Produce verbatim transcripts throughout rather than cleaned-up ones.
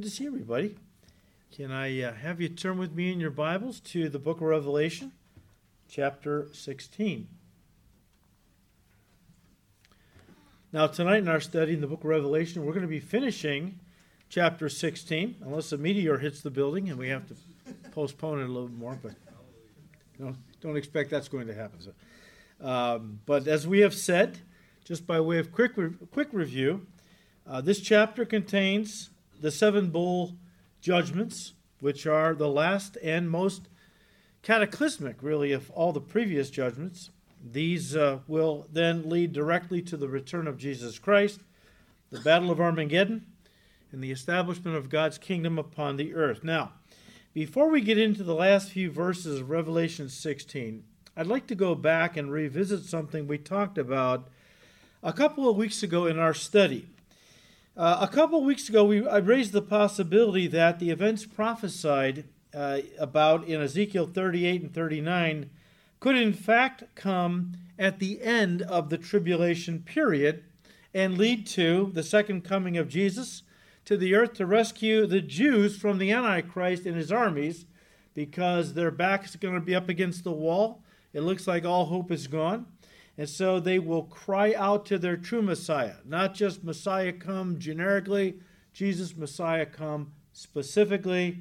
Good to see everybody. Can I uh, have you turn with me in your Bibles to the book of Revelation, chapter sixteen. Now, tonight in our study in the book of Revelation, we're going to be finishing chapter sixteen, unless a meteor hits the building and we have to postpone it a little bit more, but don't, don't expect that's going to happen. So. Um, but as we have said, just by way of quick, re- quick review, uh, this chapter contains the seven bowl judgments, which are the last and most cataclysmic, really, of all the previous judgments. These uh, will then lead directly to the return of Jesus Christ, the Battle of Armageddon, and the establishment of God's kingdom upon the earth. Now, before we get into the last few verses of Revelation sixteen, I'd like to go back and revisit something we talked about a couple of weeks ago in our study. Uh, a couple of weeks ago, we, I raised the possibility that the events prophesied uh, about in Ezekiel thirty-eight and thirty-nine could in fact come at the end of the tribulation period and lead to the second coming of Jesus to the earth to rescue the Jews from the Antichrist and his armies, because their back is going to be up against the wall. It looks like all hope is gone. And so they will cry out to their true Messiah, not just Messiah come generically, Jesus Messiah come specifically,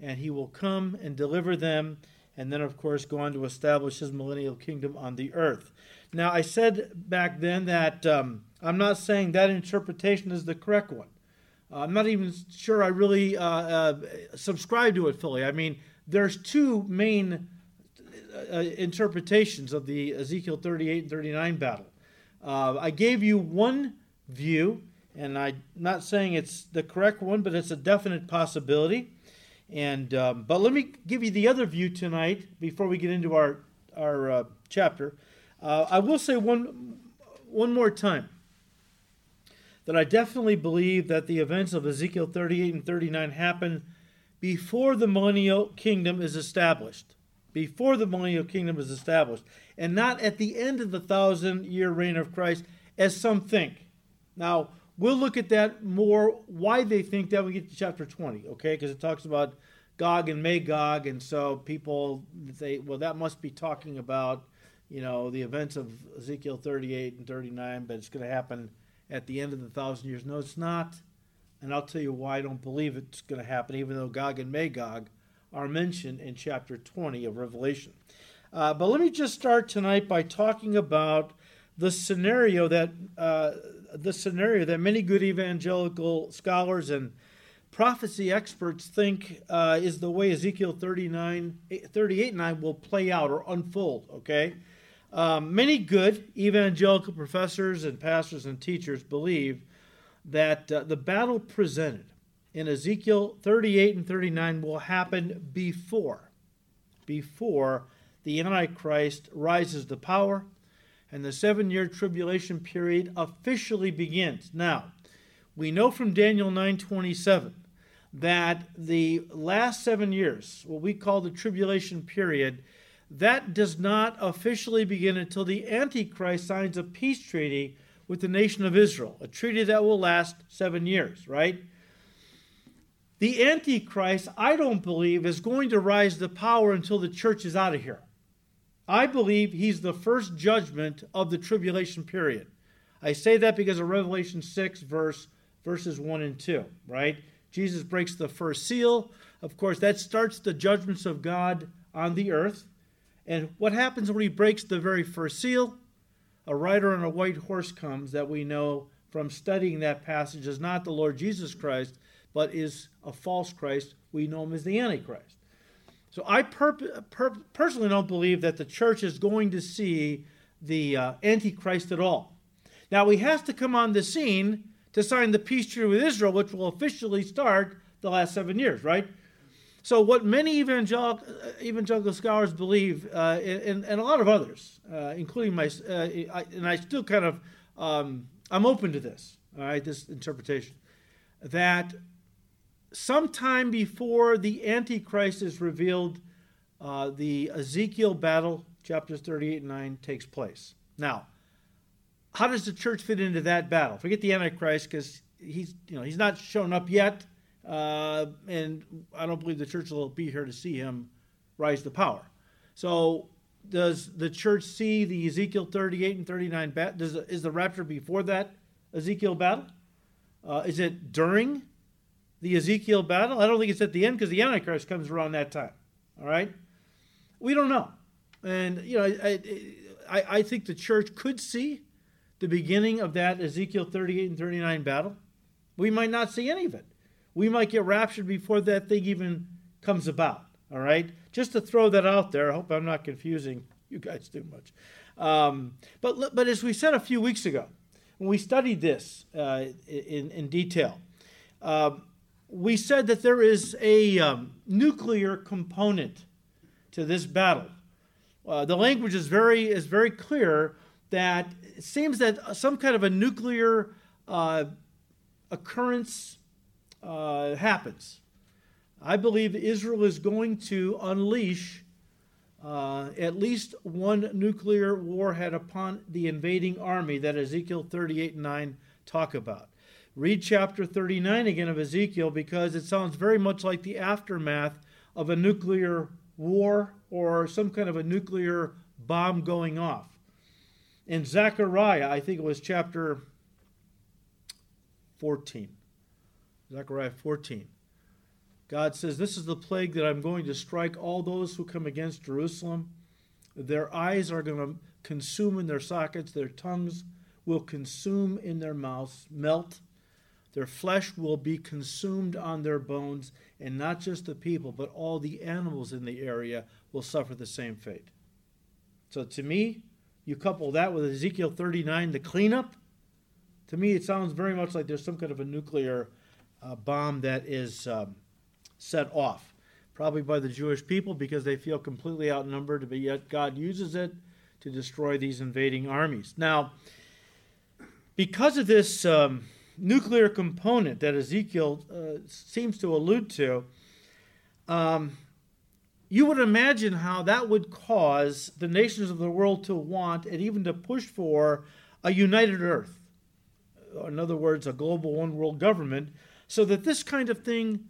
and he will come and deliver them, and then, of course, go on to establish his millennial kingdom on the earth. Now, I said back then that um, I'm not saying that interpretation is the correct one. Uh, I'm not even sure I really uh, uh, subscribe to it fully. I mean, there's two main Uh, interpretations of the Ezekiel thirty-eight and thirty-nine battle. Uh, I gave you one view, and I'm not saying it's the correct one, but it's a definite possibility. And um, but let me give you the other view tonight before we get into our our uh, chapter. Uh, I will say one one more time that I definitely believe that the events of Ezekiel thirty-eight and thirty-nine happen before the millennial kingdom is established. Before the millennial kingdom is established, and not at the end of the thousand-year reign of Christ, as some think. Now, we'll look at that more, why they think that, when we get to chapter twenty, okay? Because it talks about Gog and Magog, and so people say, well, that must be talking about, you know, the events of Ezekiel thirty-eight and thirty-nine, but it's going to happen at the end of the thousand years. No, it's not, and I'll tell you why I don't believe it's going to happen, even though Gog and Magog are mentioned in chapter twenty of Revelation. Uh, but let me just start tonight by talking about the scenario that uh, the scenario that many good evangelical scholars and prophecy experts think uh, is the way Ezekiel thirty-nine, thirty-eight and nine will play out or unfold, okay? Um, many good evangelical professors and pastors and teachers believe that uh, the battle presented in Ezekiel thirty-eight and thirty-nine will happen before, before the Antichrist rises to power and the seven-year tribulation period officially begins. Now, we know from Daniel nine twenty-seven that the last seven years, what we call the tribulation period, that does not officially begin until the Antichrist signs a peace treaty with the nation of Israel, a treaty that will last seven years, right? The Antichrist, I don't believe, is going to rise to power until the church is out of here. I believe he's the first judgment of the tribulation period. I say that because of Revelation six, verse, verses one and two, right? Jesus breaks the first seal. Of course, that starts the judgments of God on the earth. And what happens when he breaks the very first seal? A rider on a white horse comes that we know from studying that passage is not the Lord Jesus Christ, but is a false Christ. We know him as the Antichrist. So I per- per- personally don't believe that the church is going to see the uh, Antichrist at all. Now, he has to come on the scene to sign the peace treaty with Israel, which will officially start the last seven years, right? So what many evangelical, evangelical scholars believe, uh, and, and a lot of others, uh, including my, uh, I, and I still kind of, um, I'm open to this, all right, this interpretation, that sometime before the Antichrist is revealed, uh, the Ezekiel battle, chapters thirty-eight and nine, takes place. Now, how does the church fit into that battle? Forget the Antichrist, because he's, you know, he's not shown up yet. uh, and I don't believe the church will be here to see him rise to power. So does the church see the Ezekiel thirty-eight and thirty-nine battle? Does, is the rapture before that Ezekiel battle? Uh, is it during the Ezekiel battle? I don't think it's at the end, because the Antichrist comes around that time. All right? We don't know. And, you know, I, I, I think the church could see the beginning of that Ezekiel thirty-eight and thirty-nine battle. We might not see any of it. We might get raptured before that thing even comes about. All right? Just to throw that out there. I hope I'm not confusing you guys too much. Um, but, but as we said a few weeks ago, when we studied this uh, in, in detail, uh, we said that there is a um, nuclear component to this battle. Uh, the language is very is very clear that it seems that some kind of a nuclear uh, occurrence uh, happens. I believe Israel is going to unleash uh, at least one nuclear warhead upon the invading army that Ezekiel thirty-eight and nine talk about. Read chapter thirty-nine again of Ezekiel, because it sounds very much like the aftermath of a nuclear war or some kind of a nuclear bomb going off. In Zechariah, I think it was chapter fourteen. Zechariah fourteen. God says, "This is the plague that I'm going to strike all those who come against Jerusalem. Their eyes are going to consume in their sockets. Their tongues will consume in their mouths, melt. Their flesh will be consumed on their bones. And not just the people, but all the animals in the area will suffer the same fate." So to me, you couple that with Ezekiel thirty-nine, the cleanup, to me it sounds very much like there's some kind of a nuclear uh, bomb that is um, set off, probably by the Jewish people, because they feel completely outnumbered, but yet God uses it to destroy these invading armies. Now, because of this um, nuclear component that Ezekiel uh, seems to allude to, um, you would imagine how that would cause the nations of the world to want and even to push for a united earth. In other words, a global one world government, so that this kind of thing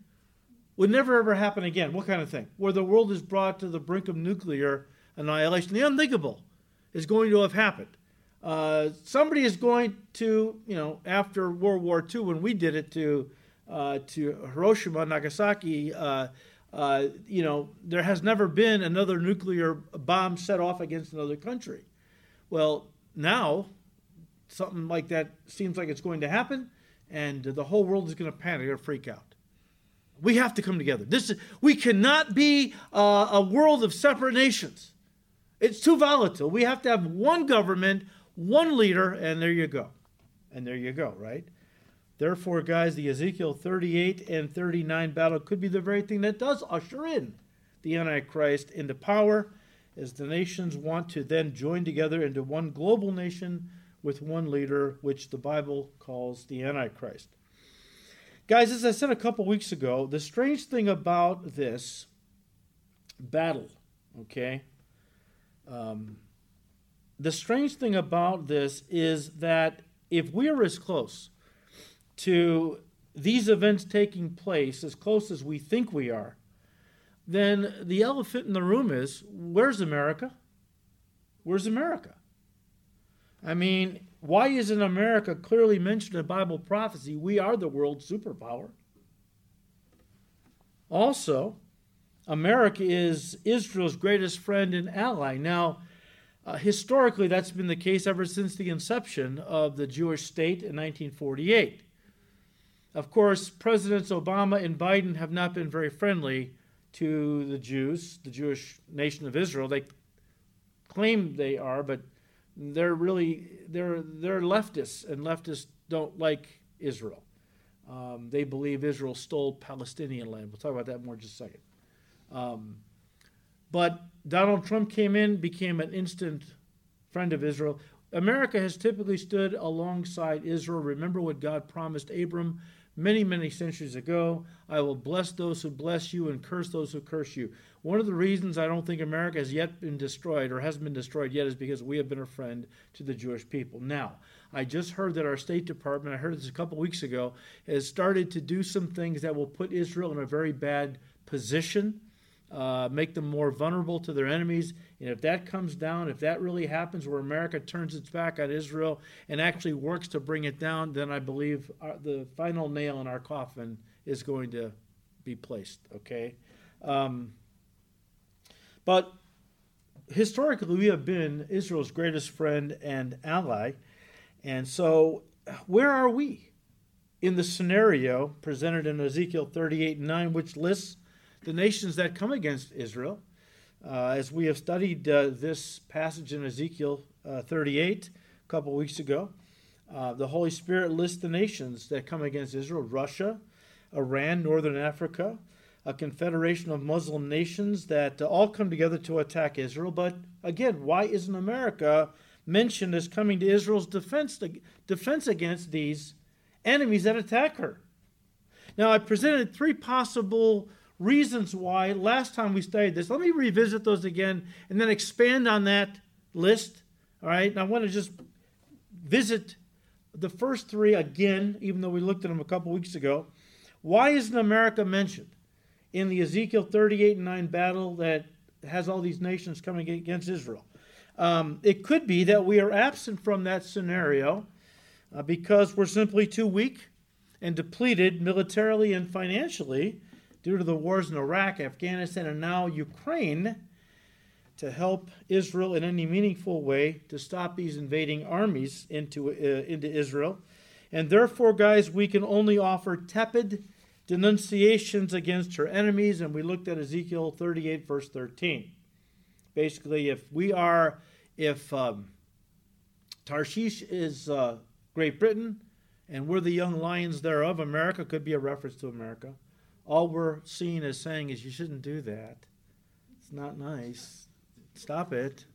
would never ever happen again. What kind of thing? Where the world is brought to the brink of nuclear annihilation. The unthinkable is going to have happened. Uh, somebody is going to, you know, after World War Two, when we did it to, uh, to Hiroshima, Nagasaki, uh, Uh, you know, there has never been another nuclear bomb set off against another country. Well, now, something like that seems like it's going to happen, and the whole world is going to panic or freak out. We have to come together. This is, we cannot be uh, a world of separate nations. It's too volatile. We have to have one government, one leader, and there you go. And there you go, right? Therefore, guys, the Ezekiel thirty-eight and thirty-nine battle could be the very thing that does usher in the Antichrist into power, as the nations want to then join together into one global nation with one leader, which the Bible calls the Antichrist. Guys, as I said a couple weeks ago, the strange thing about this battle, okay, um, the strange thing about this is that if we're as close to these events taking place, as close as we think we are, then the elephant in the room is, where's America? Where's America? I mean, why isn't America clearly mentioned in Bible prophecy? We are the world superpower. Also, America is Israel's greatest friend and ally. Now, uh, historically, that's been the case ever since the inception of the Jewish state in nineteen forty-eight. Of course, Presidents Obama and Biden have not been very friendly to the Jews, the Jewish nation of Israel. They claim they are, but they're really, they're they're leftists, and leftists don't like Israel. Um, they believe Israel stole Palestinian land. We'll talk about that more in just a second. Um, but Donald Trump came in, became an instant friend of Israel. America has typically stood alongside Israel. Remember what God promised Abram many, many centuries ago. I will bless those who bless you and curse those who curse you. One of the reasons I don't think America has yet been destroyed or hasn't been destroyed yet is because we have been a friend to the Jewish people. Now, I just heard that our State Department, I heard this a couple weeks ago, has started to do some things that will put Israel in a very bad position, uh, make them more vulnerable to their enemies. And if that comes down, if that really happens where America turns its back on Israel and actually works to bring it down, then I believe our, the final nail in our coffin is going to be placed, okay? Um, but historically, we have been Israel's greatest friend and ally. And so where are we in the scenario presented in Ezekiel thirty-eight and nine, which lists the nations that come against Israel? Uh, as we have studied uh, this passage in Ezekiel uh, thirty-eight a couple weeks ago, uh, the Holy Spirit lists the nations that come against Israel: Russia, Iran, Northern Africa, a confederation of Muslim nations that uh, all come together to attack Israel. But again, why isn't America mentioned as coming to Israel's defense to, defense against these enemies that attack her? Now, I presented three possible reasons why last time we studied this. Let me revisit those again and then expand on that list. All right, and I want to just visit the first three again, even though we looked at them a couple weeks ago. Why isn't America mentioned in the Ezekiel thirty-eight and nine battle that has all these nations coming against Israel? Um, it could be that we are absent from that scenario uh, because we're simply too weak and depleted militarily and financially due to the wars in Iraq, Afghanistan, and now Ukraine to help Israel in any meaningful way to stop these invading armies into, uh, into Israel. And therefore, guys, we can only offer tepid denunciations against her enemies. And we looked at Ezekiel thirty-eight, verse thirteen. Basically, if we are, if um, Tarshish is uh, Great Britain, and we're the young lions thereof, America could be a reference to America. All we're seen as saying is, you shouldn't do that. It's not nice. Stop it.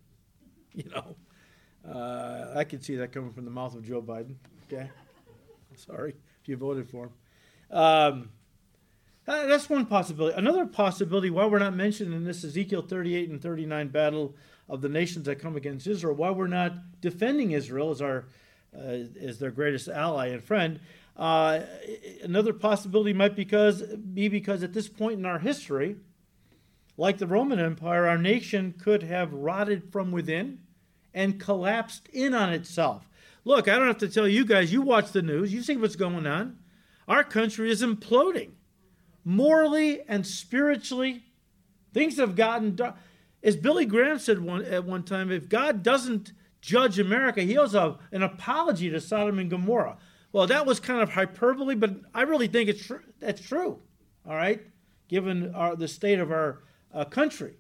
You know, uh, I could see that coming from the mouth of Joe Biden. Okay, sorry if you voted for him. Um, That's one possibility. Another possibility, why we're not mentioned in this Ezekiel thirty-eight and thirty-nine battle of the nations that come against Israel, why we're not defending Israel as our uh, as their greatest ally and friend. Uh, another possibility might because be because at this point in our history, like the Roman Empire, our nation could have rotted from within and collapsed in on itself. Look, I don't have to tell you guys, you watch the news, you see what's going on. Our country is imploding. Morally and spiritually, things have gotten dark. As Billy Graham said one, at one time, if God doesn't judge America, he owes a, an apology to Sodom and Gomorrah. Well, that was kind of hyperbole, but I really think it's tr- that's true, all right, given our, the state of our uh, country,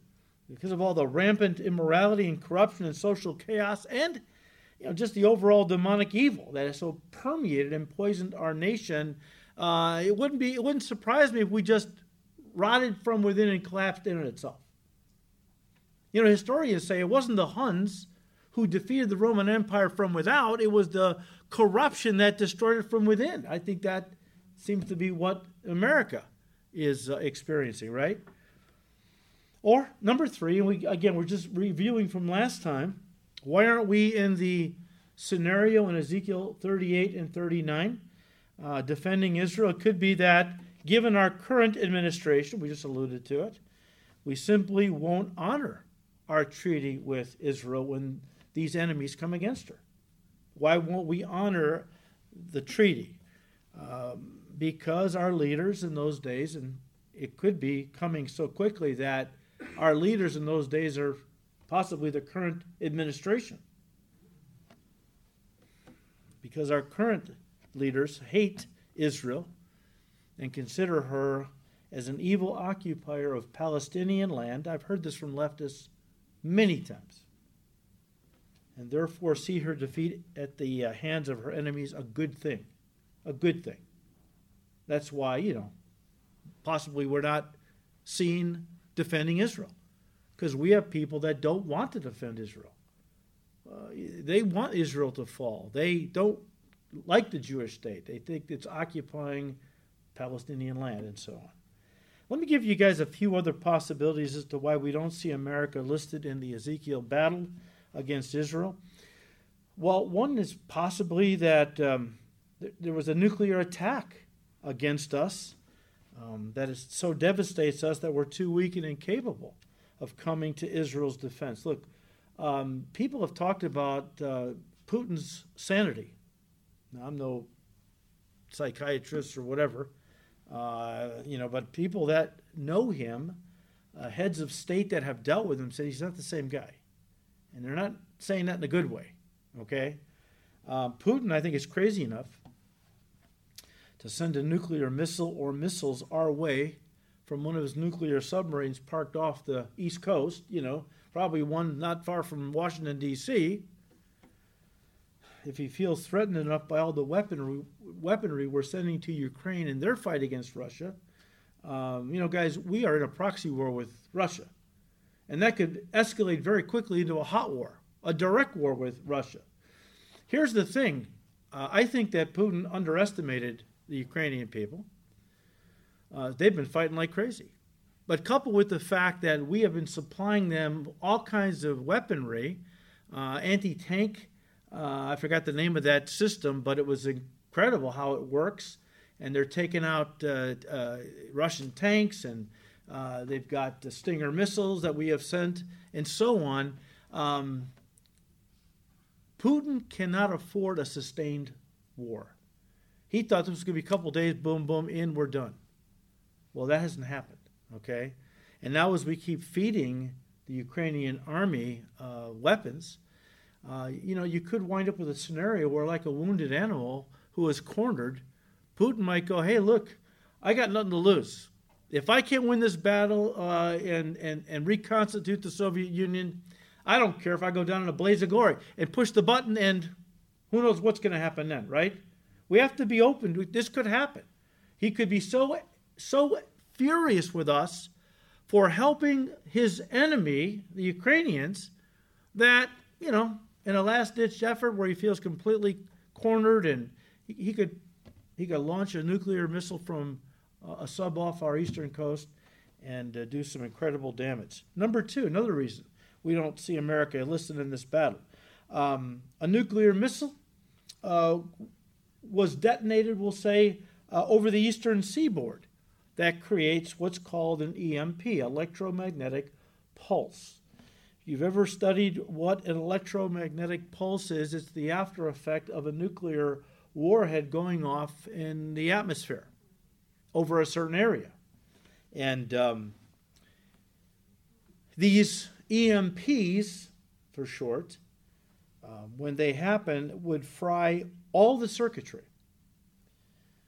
because of all the rampant immorality and corruption and social chaos and, you know, just the overall demonic evil that has so permeated and poisoned our nation. Uh, it wouldn't be. It wouldn't surprise me if we just rotted from within and collapsed in on itself. You know, historians say it wasn't the Huns who defeated the Roman Empire from without. It was the corruption that destroyed it from within. I think that seems to be what America is uh, experiencing, right? Or number three, and we again, we're just reviewing from last time. Why aren't we in the scenario in Ezekiel thirty-eight and thirty-nine? Uh, defending Israel? It could be that, given our current administration, we just alluded to it, we simply won't honor our treaty with Israel when these enemies come against her. Why won't we honor the treaty? Um, because our leaders in those days, and it could be coming so quickly that our leaders in those days are possibly the current administration. Because our current leaders hate Israel and consider her as an evil occupier of Palestinian land. I've heard this from leftists many times. And therefore see her defeat at the uh, hands of her enemies a good thing. A good thing. That's why, you know, possibly we're not seen defending Israel. Because we have people that don't want to defend Israel. Uh, they want Israel to fall. They don't like the Jewish state. They think it's occupying Palestinian land and so on. Let me give you guys a few other possibilities as to why we don't see America listed in the Ezekiel battle against Israel. Well, one is possibly that um, th- there was a nuclear attack against us um, that is so devastates us that we're too weak and incapable of coming to Israel's defense. Look, um, people have talked about uh, Putin's sanity. Now, I'm no psychiatrist or whatever, uh, you know, but people that know him, uh, heads of state that have dealt with him, say he's not the same guy. And they're not saying that in a good way. Okay, um, Putin, I think, is crazy enough to send a nuclear missile or missiles our way from one of his nuclear submarines parked off the East Coast, you know, probably one not far from Washington, D C, if he feels threatened enough by all the weaponry, weaponry we're sending to Ukraine in their fight against Russia. Um, you know, guys, we are in a proxy war with Russia, and that could escalate very quickly into a hot war. A direct war with Russia. Here's the thing. Uh, I think that Putin underestimated the Ukrainian people. Uh, they've been fighting like crazy. But coupled with the fact that we have been supplying them all kinds of weaponry, uh, anti-tank, uh, I forgot the name of that system, but it was incredible how it works. And they're taking out uh, uh, Russian tanks, and uh, they've got the Stinger missiles that we have sent, and so on. Um, Putin cannot afford a sustained war. He thought this was going to be a couple days, boom, boom, in, we're done. Well, that hasn't happened, okay? And now as we keep feeding the Ukrainian army uh, weapons, uh, you know, you could wind up with a scenario where, like a wounded animal who is cornered, Putin might go, hey, look, I got nothing to lose. If I can't win this battle uh, and, and, and reconstitute the Soviet Union, I don't care if I go down in a blaze of glory and push the button, and who knows what's going to happen then, right? We have to be open to this could happen. He could be so so furious with us for helping his enemy, the Ukrainians, that, you know, in a last-ditch effort where he feels completely cornered, and he, he could he could launch a nuclear missile from uh, a sub off our eastern coast and uh, do some incredible damage. Number two, another reason we don't see America enlisted in this battle. Um, a nuclear missile uh, was detonated, we'll say, uh, over the eastern seaboard. That creates what's called an E M P, electromagnetic pulse. If you've ever studied what an electromagnetic pulse is, it's the after effect of a nuclear warhead going off in the atmosphere over a certain area. And um, these E M Ps, for short, uh, when they happen, would fry all the circuitry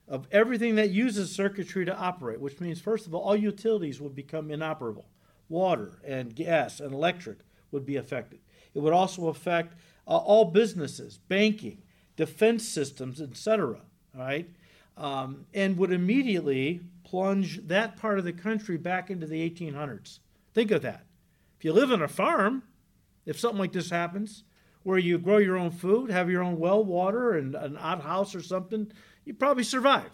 of everything that uses circuitry to operate, which means, first of all, all utilities would become inoperable. Water and gas and electric would be affected. It would also affect uh, all businesses, banking, defense systems, et cetera, right? Um, and would immediately plunge that part of the country back into the eighteen hundreds. Think of that. You live on a farm, if something like this happens, where you grow your own food, have your own well water and an outhouse or something, you probably survive.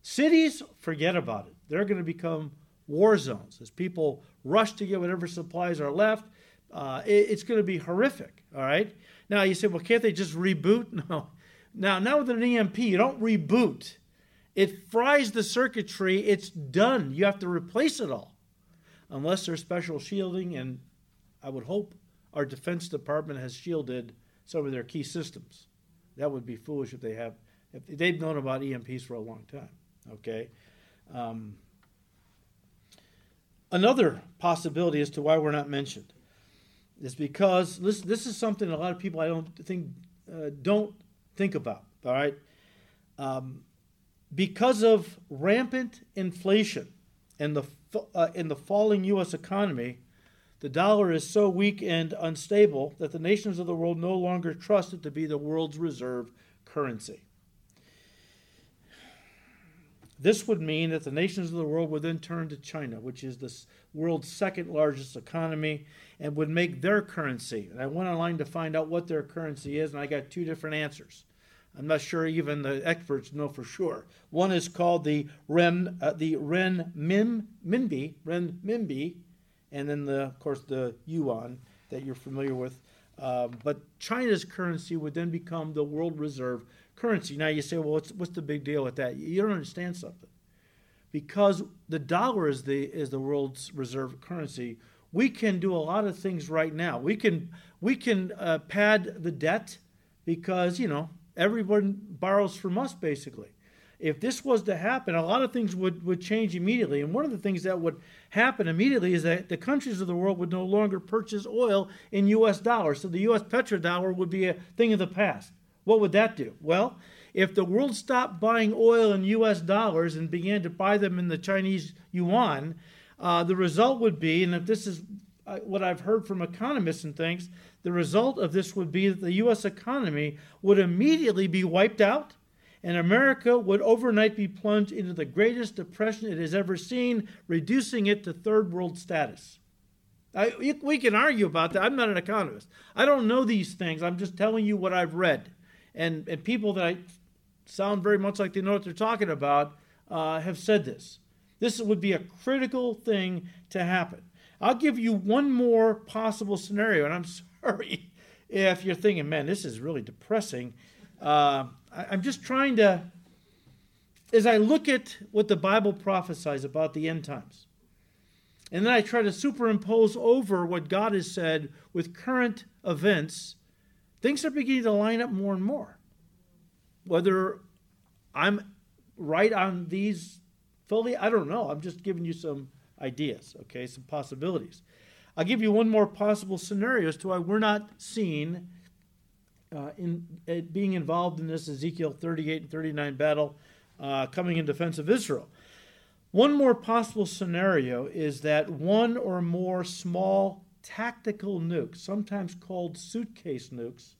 Cities, forget about it. They're going to become war zones as people rush to get whatever supplies are left. Uh, it, it's going to be horrific, all right? Now, you say, well, can't they just reboot? No. Now, now with an E M P, you don't reboot. It fries the circuitry. It's done. You have to replace it all. Unless there's special shielding, and I would hope our Defense Department has shielded some of their key systems. That would be foolish if they have. If they've known about E M Ps for a long time. Okay. Um, another possibility as to why we're not mentioned is because this this is something a lot of people I don't think uh, don't think about. All right, um, because of rampant inflation and the. Uh, in the falling U S economy, the dollar is so weak and unstable that the nations of the world no longer trust it to be the world's reserve currency. This would mean that the nations of the world would then turn to China, which is the world's second largest economy, and would make their currency. And I went online to find out what their currency is, and I got two different answers. I'm not sure even the experts know for sure. One is called the Ren, uh, the Ren Min, Minbi, Ren Minbi, and then the, of course, the yuan that you're familiar with. Uh, but China's currency would then become the world reserve currency. Now you say, well, what's, what's the big deal with that? You don't understand something. Because the dollar is the is the world's reserve currency, we can do a lot of things right now. We can we can uh, pad the debt because, you know, everyone borrows from us basically. If this was to happen, a lot of things would, would change immediately. And one of the things that would happen immediately is that the countries of the world would no longer purchase oil in U S dollars. So the U S petrodollar would be a thing of the past. What would that do? Well, if the world stopped buying oil in U S dollars and began to buy them in the Chinese yuan, uh, the result would be, and if this is what I've heard from economists and things, the result of this would be that the U S economy would immediately be wiped out, and America would overnight be plunged into the greatest depression it has ever seen, reducing it to third world status. I, we can argue about that. I'm not an economist. I don't know these things. I'm just telling you what I've read. And, and people that I sound very much like they know what they're talking about uh, have said this. This would be a critical thing to happen. I'll give you one more possible scenario, and I'm sorry if you're thinking, man, this is really depressing. Uh, I, I'm just trying to, as I look at what the Bible prophesies about the end times, and then I try to superimpose over what God has said with current events, things are beginning to line up more and more. Whether I'm right on these fully, I don't know. I'm just giving you some ideas, okay, some possibilities. I'll give you one more possible scenario as to why we're not seeing Uh, in uh, being involved in this Ezekiel thirty-eight and thirty-nine battle uh, coming in defense of Israel. One more possible scenario is that one or more small tactical nukes, sometimes called suitcase nukes,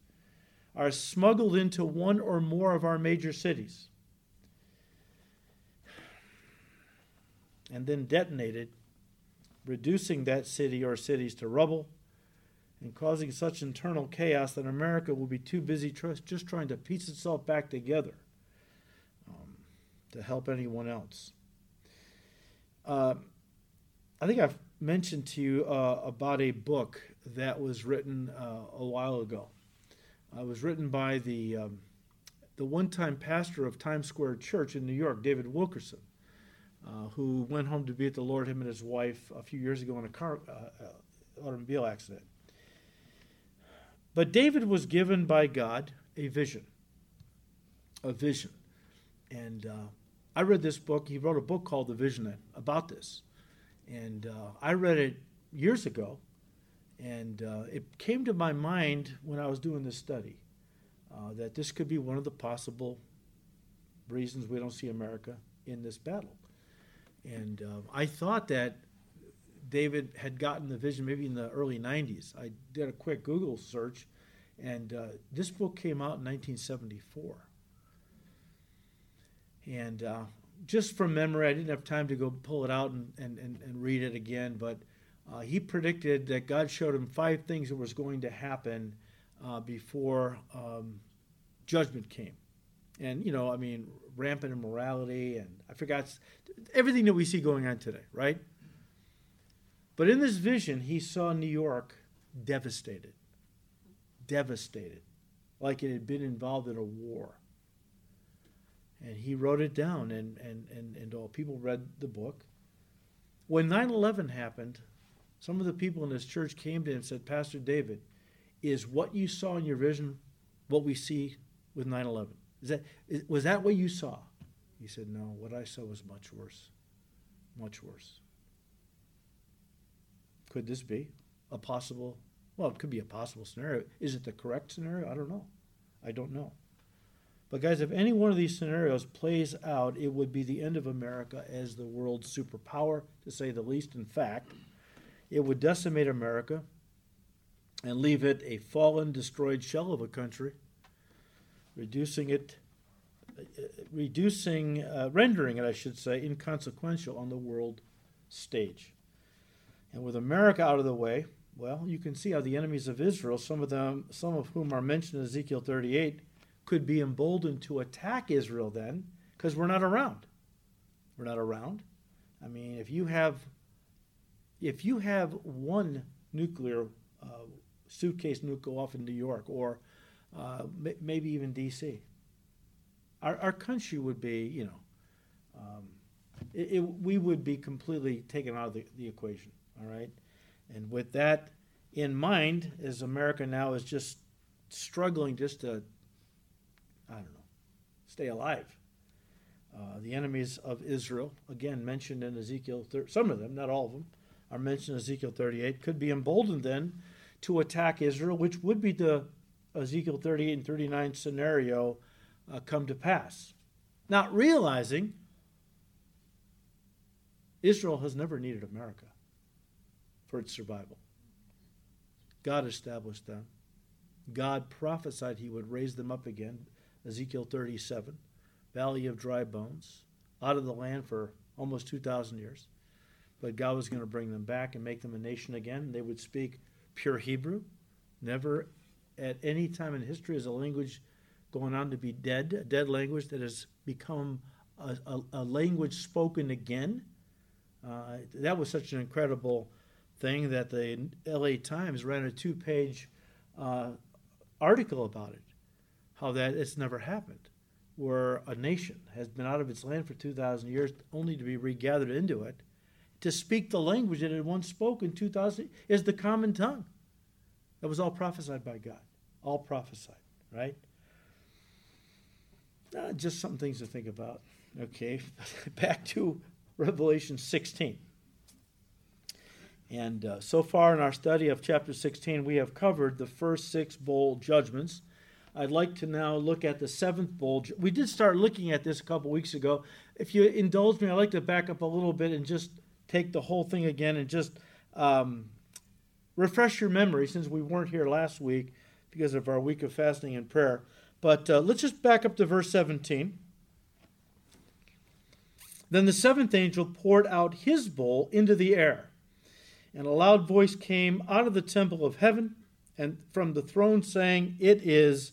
are smuggled into one or more of our major cities and then detonated, reducing that city or cities to rubble, and causing such internal chaos that America will be too busy tr- just trying to piece itself back together um, to help anyone else. Uh, I think I've mentioned to you uh, about a book that was written uh, a while ago. Uh, it was written by the, um, the one-time pastor of Times Square Church in New York, David Wilkerson, uh, who went home to be with the Lord, him and his wife, a few years ago in a car uh, automobile accident. But David was given by God a vision, a vision. And uh, I read this book. He wrote a book called The Vision about this. And uh, I read it years ago. And uh, it came to my mind when I was doing this study uh, that this could be one of the possible reasons we don't see America in this battle. And uh, I thought that David had gotten the vision maybe in the early nineties. I did a quick Google search, and uh, this book came out in nineteen seventy-four. And uh, just from memory, I didn't have time to go pull it out and, and, and, and read it again, but uh, he predicted that God showed him five things that was going to happen uh, before um, judgment came. And, you know, I mean, rampant immorality, and I forgot, everything that we see going on today, right? But in this vision, he saw New York devastated, devastated, like it had been involved in a war. And he wrote it down, and and, and, and all people read the book. When nine eleven happened, some of the people in this church came to him and said, Pastor David, is what you saw in your vision what we see with nine eleven? Is that, is, was that what you saw? He said, no, what I saw was much worse, much worse. Could this be a possible, well, it could be a possible scenario. Is it the correct scenario? I don't know. I don't know. But guys, if any one of these scenarios plays out, it would be the end of America as the world's superpower, to say the least. In fact, it would decimate America and leave it a fallen, destroyed shell of a country, reducing it, reducing, uh, rendering it, I should say, inconsequential on the world stage. And with America out of the way, well, you can see how the enemies of Israel, some of them, some of whom are mentioned in Ezekiel thirty-eight, could be emboldened to attack Israel then, because we're not around. We're not around. I mean, if you have, if you have one nuclear uh, suitcase nuke go off in New York or uh, m- maybe even D C Our, our country would be, you know, um, it, it, we would be completely taken out of the, the equation, all right? And with that in mind, as America now is just struggling just to, I don't know, stay alive. Uh, the enemies of Israel, again, mentioned in Ezekiel, thir- some of them, not all of them, are mentioned in Ezekiel thirty-eight, could be emboldened then to attack Israel, which would be the Ezekiel thirty-eight and thirty-nine scenario uh, come to pass. Not realizing Israel has never needed America for its survival. God established them. God prophesied he would raise them up again, Ezekiel thirty-seven, valley of dry bones, out of the land for almost two thousand years. But God was going to bring them back and make them a nation again. They would speak pure Hebrew, never at any time in history is a language going on to be dead, a dead language that has become a, a, a language spoken again. Uh, that was such an incredible thing that the L A Times ran a two-page uh, article about it, how that it's never happened, where a nation has been out of its land for two thousand years only to be regathered into it. To speak the language that had once spoken two thousand is the common tongue. That was all prophesied by God. All prophesied, right? Uh, just some things to think about. Okay, back to Revelation sixteen. And uh, so far in our study of chapter sixteen, we have covered the first six bowl judgments. I'd like to now look at the seventh bowl. We did start looking at this a couple weeks ago. If you indulge me, I'd like to back up a little bit and just take the whole thing again and just um, refresh your memory, since we weren't here last week because of our week of fasting and prayer. But uh, let's just back up to verse seventeen. Then the seventh angel poured out his bowl into the air, and a loud voice came out of the temple of heaven and from the throne saying, "It is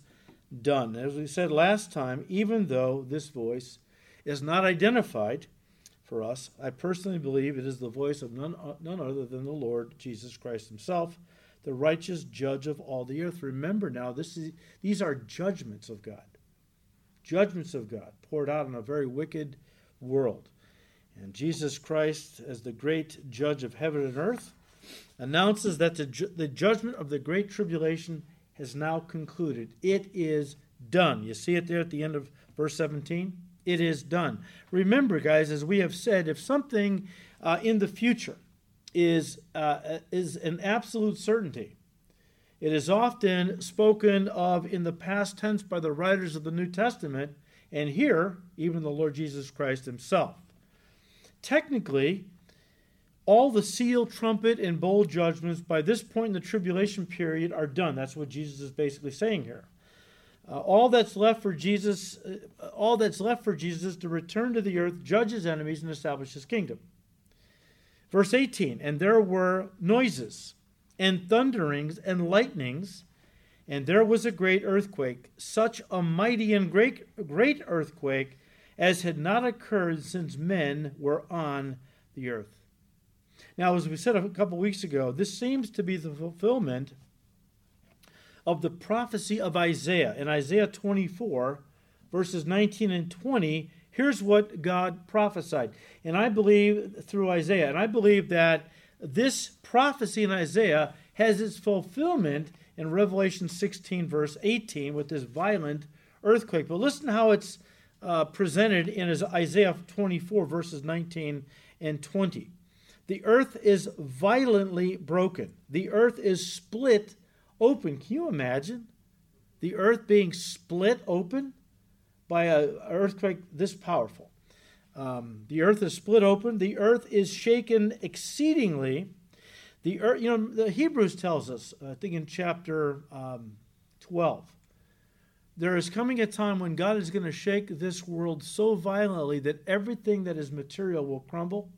done." As we said last time, even though this voice is not identified for us, I personally believe it is the voice of none, none other than the Lord Jesus Christ himself, the righteous judge of all the earth. Remember now, this is, these are judgments of God. Judgments of God poured out on a very wicked world. And Jesus Christ, as the great judge of heaven and earth, announces that the, ju- the judgment of the great tribulation has now concluded. It is done. You see it there at the end of verse seventeen? It is done. Remember, guys, as we have said, if something uh, in the future is uh, is an absolute certainty, it is often spoken of in the past tense by the writers of the New Testament, and here, even the Lord Jesus Christ himself. Technically, all the seal, trumpet, and bowl judgments by this point in the tribulation period are done. That's what Jesus is basically saying here. Uh, all that's left for Jesus, uh, all that's left for Jesus, is to return to the earth, judge his enemies, and establish his kingdom. Verse eighteen, and there were noises and thunderings and lightnings, and there was a great earthquake, such a mighty and great, great earthquake as had not occurred since men were on the earth. Now, as we said a couple weeks ago, this seems to be the fulfillment of the prophecy of Isaiah. In Isaiah twenty-four, verses nineteen and twenty, here's what God prophesied. And I believe through Isaiah, and I believe that this prophecy in Isaiah has its fulfillment in Revelation sixteen, verse eighteen, with this violent earthquake. But listen how it's uh, presented in Isaiah twenty-four, verses nineteen and twenty. The earth is violently broken. The earth is split open. Can you imagine the earth being split open by an earthquake this powerful? Um, the earth is split open. The earth is shaken exceedingly. The earth, you know, the Hebrews tells us, I think in chapter um, twelve, there is coming a time when God is going to shake this world so violently that everything that is material will crumble,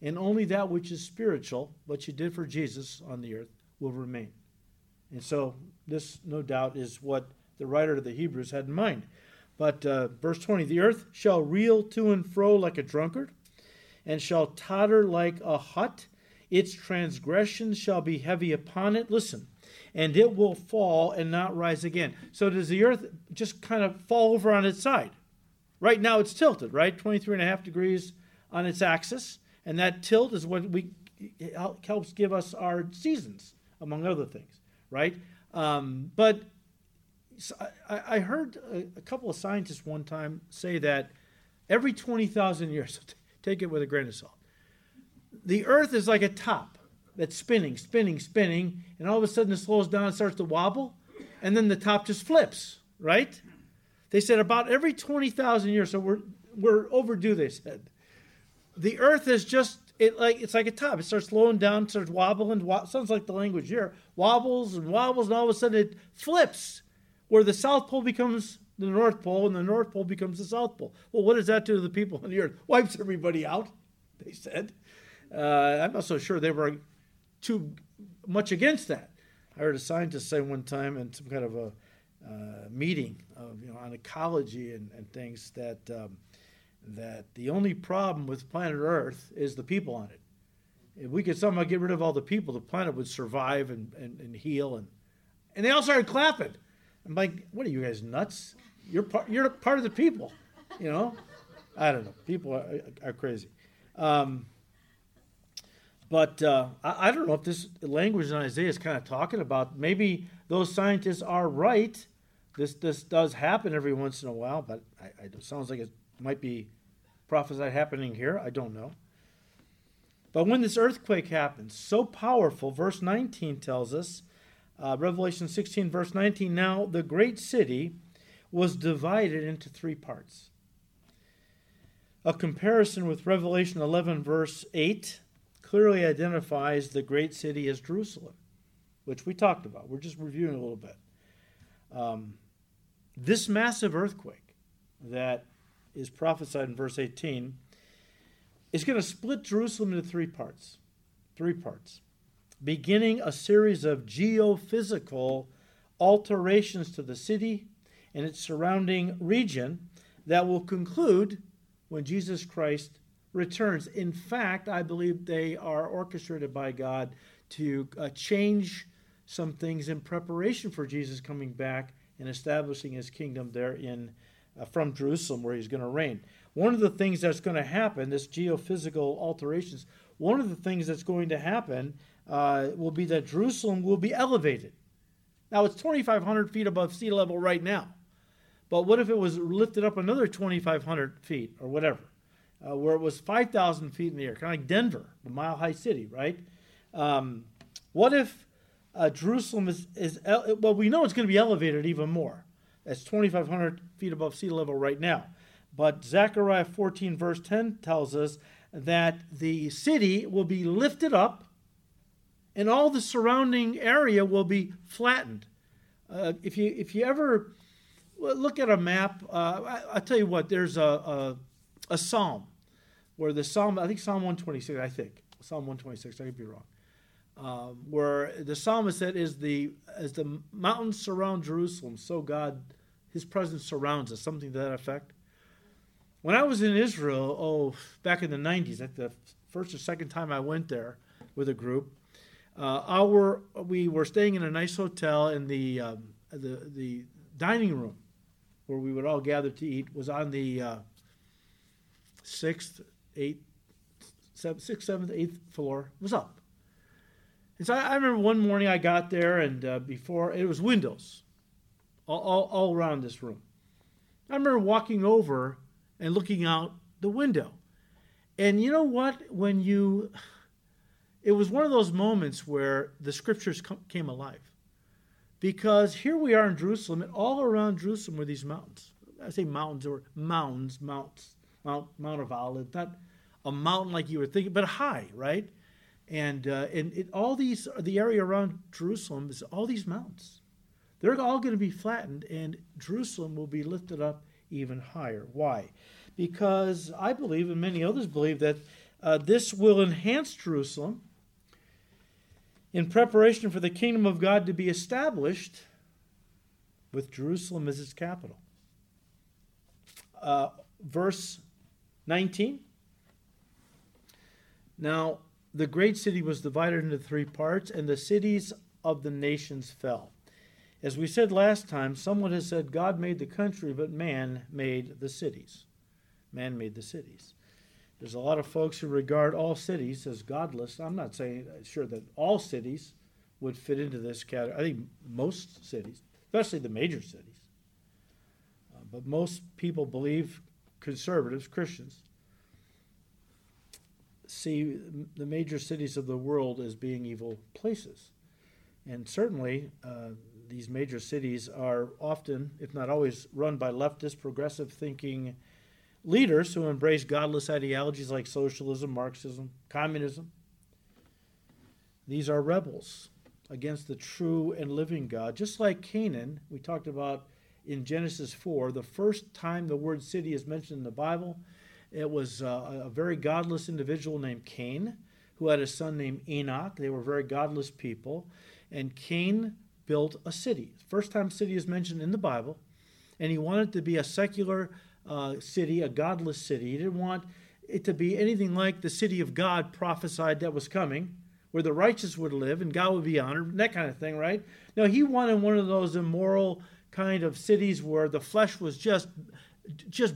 and only that which is spiritual, what you did for Jesus on the earth, will remain. And so this, no doubt, is what the writer of the Hebrews had in mind. But uh, verse twenty, the earth shall reel to and fro like a drunkard, and shall totter like a hut. Its transgressions shall be heavy upon it. Listen, and it will fall and not rise again. So does the earth just kind of fall over on its side? Right now it's tilted, right? twenty-three and a half degrees on its axis. And that tilt is what we helps give us our seasons, among other things, right? Um, but I, I heard a, a couple of scientists one time say that every twenty thousand years, so t- take it with a grain of salt, the earth is like a top that's spinning, spinning, spinning, and all of a sudden it slows down and starts to wobble, and then the top just flips, right? They said about every twenty thousand years, so we're we're overdue, they said. The earth is just, it like it's like a top. It starts slowing down, starts wobbling, wo- sounds like the language here, wobbles and wobbles, and all of a sudden it flips, where the South Pole becomes the North Pole, and the North Pole becomes the South Pole. Well, what does that do to the people on the earth? Wipes everybody out, they said. Uh, I'm not so sure they were too much against that. I heard a scientist say one time in some kind of a uh, meeting of, you know, on ecology and, and things that um, that the only problem with planet Earth is the people on it. If we could somehow get rid of all the people, the planet would survive and, and, and heal. And, and they all started clapping. I'm like, what are you guys, nuts? You're part, you're part of the people, you know? I don't know. People are, are crazy. Um, but uh, I, I don't know if this language in Isaiah is kind of talking about, maybe those scientists are right. This this does happen every once in a while, but I, I, it sounds like it might be prophesied happening here. I don't know. But when this earthquake happens, so powerful, verse nineteen tells us, Uh, Revelation sixteen, verse nineteen, now the great city was divided into three parts. A comparison with Revelation eleven, verse eight, clearly identifies the great city as Jerusalem, which we talked about. We're just reviewing a little bit. Um, this massive earthquake that is prophesied in verse eighteen is going to split Jerusalem into three parts. Three parts. Beginning a series of geophysical alterations to the city and its surrounding region that will conclude when Jesus Christ returns. In fact, I believe they are orchestrated by God to uh, change some things in preparation for Jesus coming back and establishing his kingdom there in uh, from Jerusalem, where he's going to reign. One of the things that's going to happen, this geophysical alterations, one of the things that's going to happen Uh, will be that Jerusalem will be elevated. Now, it's twenty-five hundred feet above sea level right now. But what if it was lifted up another twenty-five hundred feet or whatever, uh, where it was five thousand feet in the air, kind of like Denver, the mile-high city, right? Um, what if uh, Jerusalem is, is ele- well, we know it's going to be elevated even more. That's twenty-five hundred feet above sea level right now. But Zechariah fourteen, verse ten tells us that the city will be lifted up, and all the surrounding area will be flattened. Uh, if you if you ever look at a map, uh, I, I'll tell you what. There's a, a a psalm where the psalm I think Psalm one twenty-six. I think Psalm one twenty-six. I could be wrong. Uh, where the psalmist said, "Is the as the mountains surround Jerusalem, so God, His presence surrounds us." Something to that effect. When I was in Israel, oh, back in the nineties, at the first or second time I went there with a group. Uh, our we were staying in a nice hotel, and the um, the the dining room where we would all gather to eat was on the uh, sixth, eighth, seventh, sixth, seventh, eighth floor. It was up, and so I, I remember one morning I got there, and uh, before it was windows, all, all all around this room. I remember walking over and looking out the window, and you know what? When you It was one of those moments where the scriptures came alive. Because here we are in Jerusalem, and all around Jerusalem were these mountains. I say mountains, or mounds, mounts, Mount, Mount of Olives, not a mountain like you were thinking, but high, right? And uh, and it, all these, the area around Jerusalem is all these mountains. They're all going to be flattened, and Jerusalem will be lifted up even higher. Why? Because I believe, and many others believe, that uh, this will enhance Jerusalem in preparation for the kingdom of God to be established with Jerusalem as its capital. Uh, verse nineteen. Now, the great city was divided into three parts, and the cities of the nations fell. As we said last time, someone has said God made the country, but man made the cities. Man made the cities. There's a lot of folks who regard all cities as godless. I'm not saying sure that all cities would fit into this category. I think most cities, especially the major cities, uh, but most people believe, conservatives, Christians, see the major cities of the world as being evil places. And certainly uh, these major cities are often, if not always, run by leftist, progressive-thinking leaders who embrace godless ideologies like socialism, Marxism, communism. These are rebels against the true and living God. Just like Canaan, we talked about in Genesis four, the first time the word city is mentioned in the Bible, it was uh, a very godless individual named Cain who had a son named Enoch. They were very godless people. And Cain built a city. First time city is mentioned in the Bible. And he wanted it to be a secular uh, city, a godless city. He didn't want it to be anything like the city of God prophesied that was coming, where the righteous would live and God would be honored, and that kind of thing, right? No, he wanted one of those immoral kind of cities where the flesh was just, just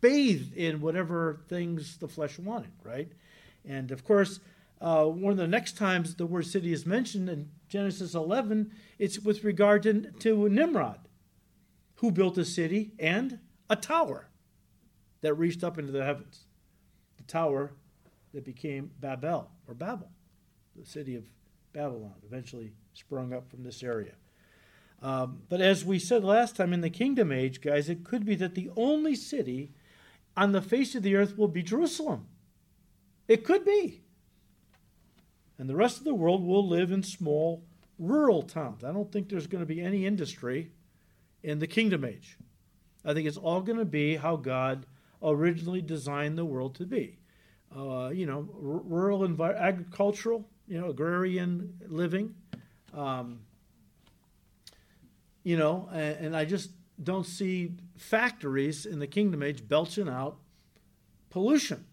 bathed in whatever things the flesh wanted, right? And of course, uh, one of the next times the word city is mentioned in Genesis eleven, it's with regard to, to Nimrod, who built a city and a tower that reached up into the heavens. The tower that became Babel, or Babel. The city of Babylon eventually sprung up from this area. Um, but as we said last time, in the kingdom age, guys, it could be that the only city on the face of the earth will be Jerusalem. It could be. And the rest of the world will live in small rural towns. I don't think there's going to be any industry in the kingdom age. I think it's all going to be how God originally designed the world to be. Uh, you know, r- rural, envi- agricultural, you know, agrarian living, um, you know, and, and I just don't see factories in the kingdom age belching out pollution.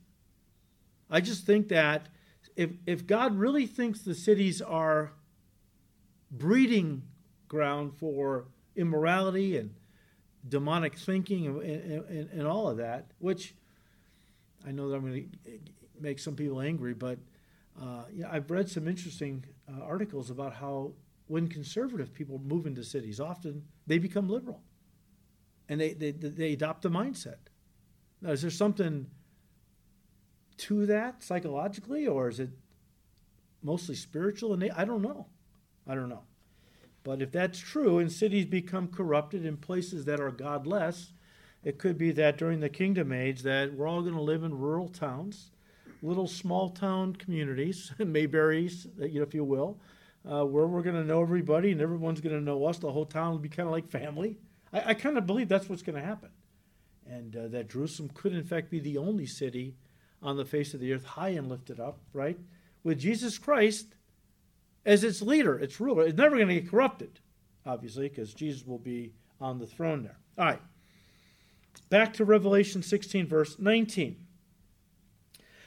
I just think that if if God really thinks the cities are breeding ground for immorality and demonic thinking and, and, and all of that, which I know that I'm going to make some people angry, but uh, yeah, I've read some interesting uh, articles about how when conservative people move into cities, often they become liberal, and they, they, they adopt the mindset. Now, is there something to that psychologically, or is it mostly spiritual? And they, I don't know. I don't know. But if that's true, and cities become corrupted in places that are godless, it could be that during the kingdom age that we're all going to live in rural towns, little small-town communities, Mayberries, you know, if you will, uh, where we're going to know everybody and everyone's going to know us. The whole town will be kind of like family. I, I kind of believe that's what's going to happen. And uh, that Jerusalem could, in fact, be the only city on the face of the earth, high and lifted up, right, with Jesus Christ as its leader, its ruler. It's never going to get corrupted, obviously, because Jesus will be on the throne there. All right. Back to Revelation sixteen, verse nineteen.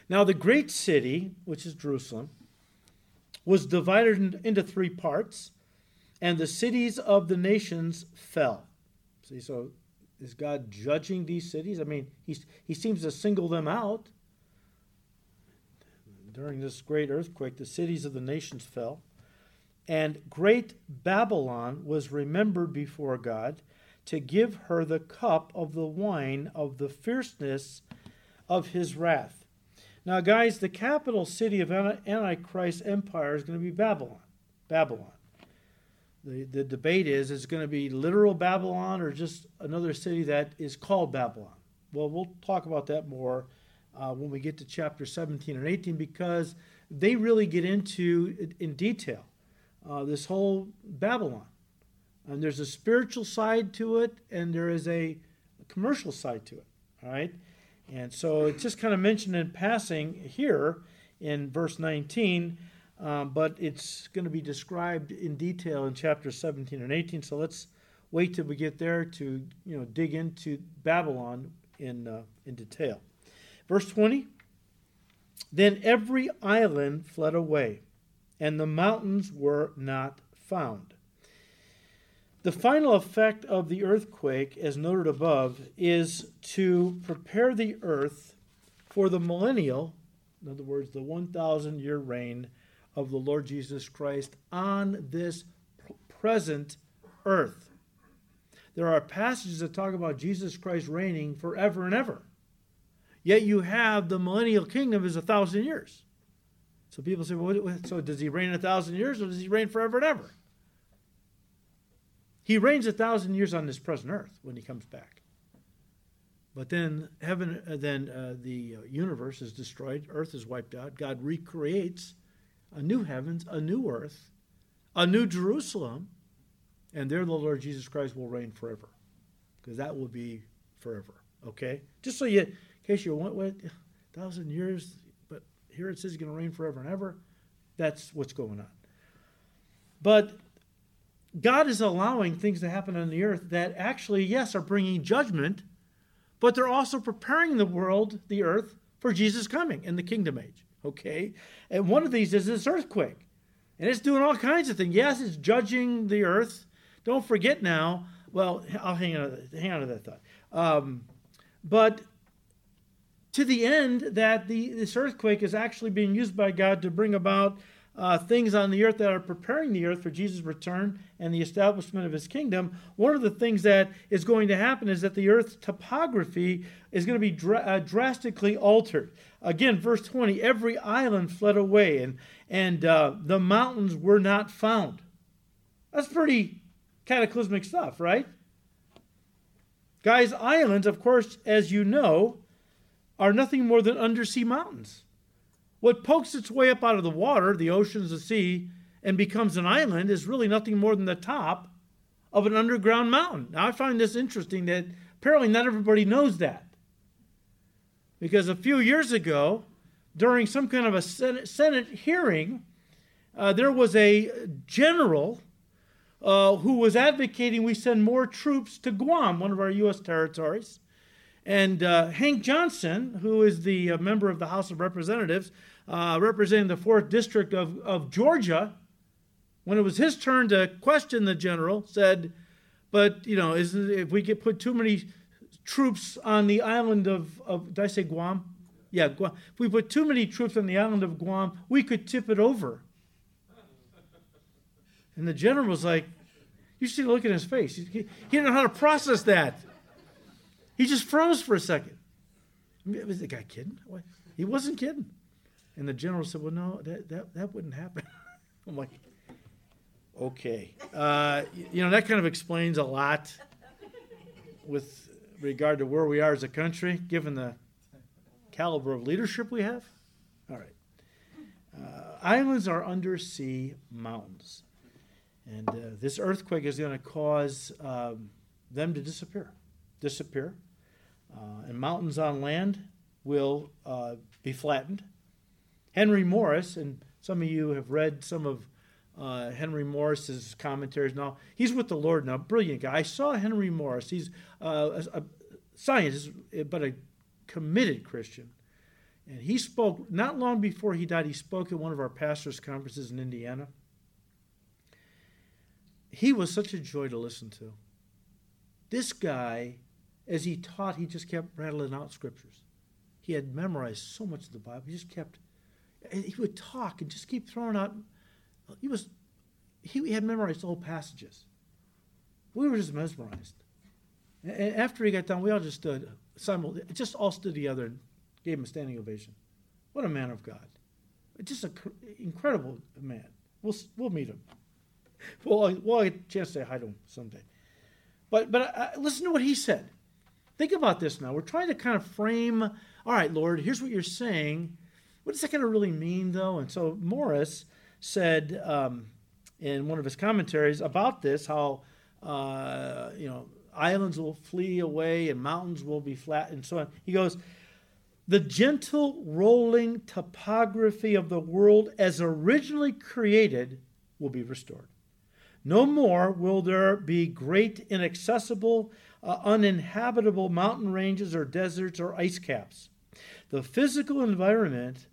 Now the great city, which is Jerusalem, was divided into three parts, and the cities of the nations fell. See, so is God judging these cities? I mean, he's, he seems to single them out. During this great earthquake, the cities of the nations fell, and great Babylon was remembered before God, to give her the cup of the wine of the fierceness of his wrath. Now, guys, the capital city of Antichrist's empire is going to be Babylon. Babylon. The, the debate is, is it going to be literal Babylon or just another city that is called Babylon? Well, we'll talk about that more uh, when we get to chapter seventeen and eighteen, because they really get into, in detail, uh, this whole Babylon. And there's a spiritual side to it, and there is a commercial side to it, all right? And so it's just kind of mentioned in passing here in verse nineteen, um, but it's going to be described in detail in chapter seventeen and eighteen. So let's wait till we get there to, you know, dig into Babylon in uh, in detail. Verse twenty, then every island fled away, and the mountains were not found. The final effect of the earthquake, as noted above, is to prepare the earth for the millennial, in other words, the one thousand year reign of the Lord Jesus Christ on this present earth. There are passages that talk about Jesus Christ reigning forever and ever. Yet you have the millennial kingdom is a thousand years. So people say, well, so does he reign a thousand years or does he reign forever and ever? He reigns a thousand years on this present earth when he comes back. But then heaven, then uh, the universe is destroyed, earth is wiped out. God recreates a new heavens, a new earth, a new Jerusalem, and there the Lord Jesus Christ will reign forever, because that will be forever. Okay, just so you. In case you went with a thousand years, but here it says it's going to rain forever and ever. That's what's going on. But God is allowing things to happen on the earth that actually, yes, are bringing judgment, but they're also preparing the world, the earth, for Jesus' coming in the kingdom age. Okay? And one of these is this earthquake. And it's doing all kinds of things. Yes, it's judging the earth. Don't forget now. Well, I'll hang on, hang on to that thought. Um, but... To the end that the, this earthquake is actually being used by God to bring about uh, things on the earth that are preparing the earth for Jesus' return and the establishment of his kingdom. One of the things that is going to happen is that the earth's topography is going to be dr- uh, drastically altered. Again, verse twenty, every island fled away and, and uh, the mountains were not found. That's pretty cataclysmic stuff, right? Guys, islands, of course, as you know, are nothing more than undersea mountains. What pokes its way up out of the water, the oceans, the sea, and becomes an island is really nothing more than the top of an underground mountain. Now, I find this interesting that apparently not everybody knows that. Because a few years ago, during some kind of a Senate, Senate hearing, uh, there was a general uh, who was advocating we send more troops to Guam, one of our U S territories. And uh, Hank Johnson, who is the uh, member of the House of Representatives, uh, representing the fourth District of, of Georgia, when it was his turn to question the general, said, but, you know, isn't, if we get put too many troops on the island of, of, did I say Guam? Yeah, Guam. If we put too many troops on the island of Guam, we could tip it over. And the general was like, you should look at his face. He, he didn't know how to process that. He just froze for a second. Was the guy kidding? What? He wasn't kidding. And the general said, well, no, that that, that wouldn't happen. I'm like, okay. Uh, you know, that kind of explains a lot with regard to where we are as a country, given the caliber of leadership we have. All right. Uh, islands are undersea mountains. And uh, this earthquake is going to cause um, them to disappear. disappear, uh, and mountains on land will uh, be flattened. Henry Morris, and some of you have read some of uh, Henry Morris's commentaries now. He's with the Lord now, brilliant guy. I saw Henry Morris. He's uh, a, a scientist, but a committed Christian. And he spoke, not long before he died, he spoke at one of our pastors' conferences in Indiana. He was such a joy to listen to. This guy, as he taught, he just kept rattling out scriptures. He had memorized so much of the Bible. He just kept, he would talk and just keep throwing out, he was, he had memorized whole passages. We were just mesmerized. And after he got done, we all just stood, just all stood together and gave him a standing ovation. What a man of God. Just an incredible man. We'll, we'll meet him. We'll, we'll get a chance to say hi to him someday. But but uh, listen to what he said. Think about this now. We're trying to kind of frame, all right, Lord, here's what you're saying. What is that going to really mean, though? And so Morris said um, in one of his commentaries about this, how, uh, you know, islands will flee away and mountains will be flat and so on. He goes, the gentle rolling topography of the world as originally created will be restored. No more will there be great, inaccessible, uh, uninhabitable mountain ranges or deserts or ice caps. The physical environment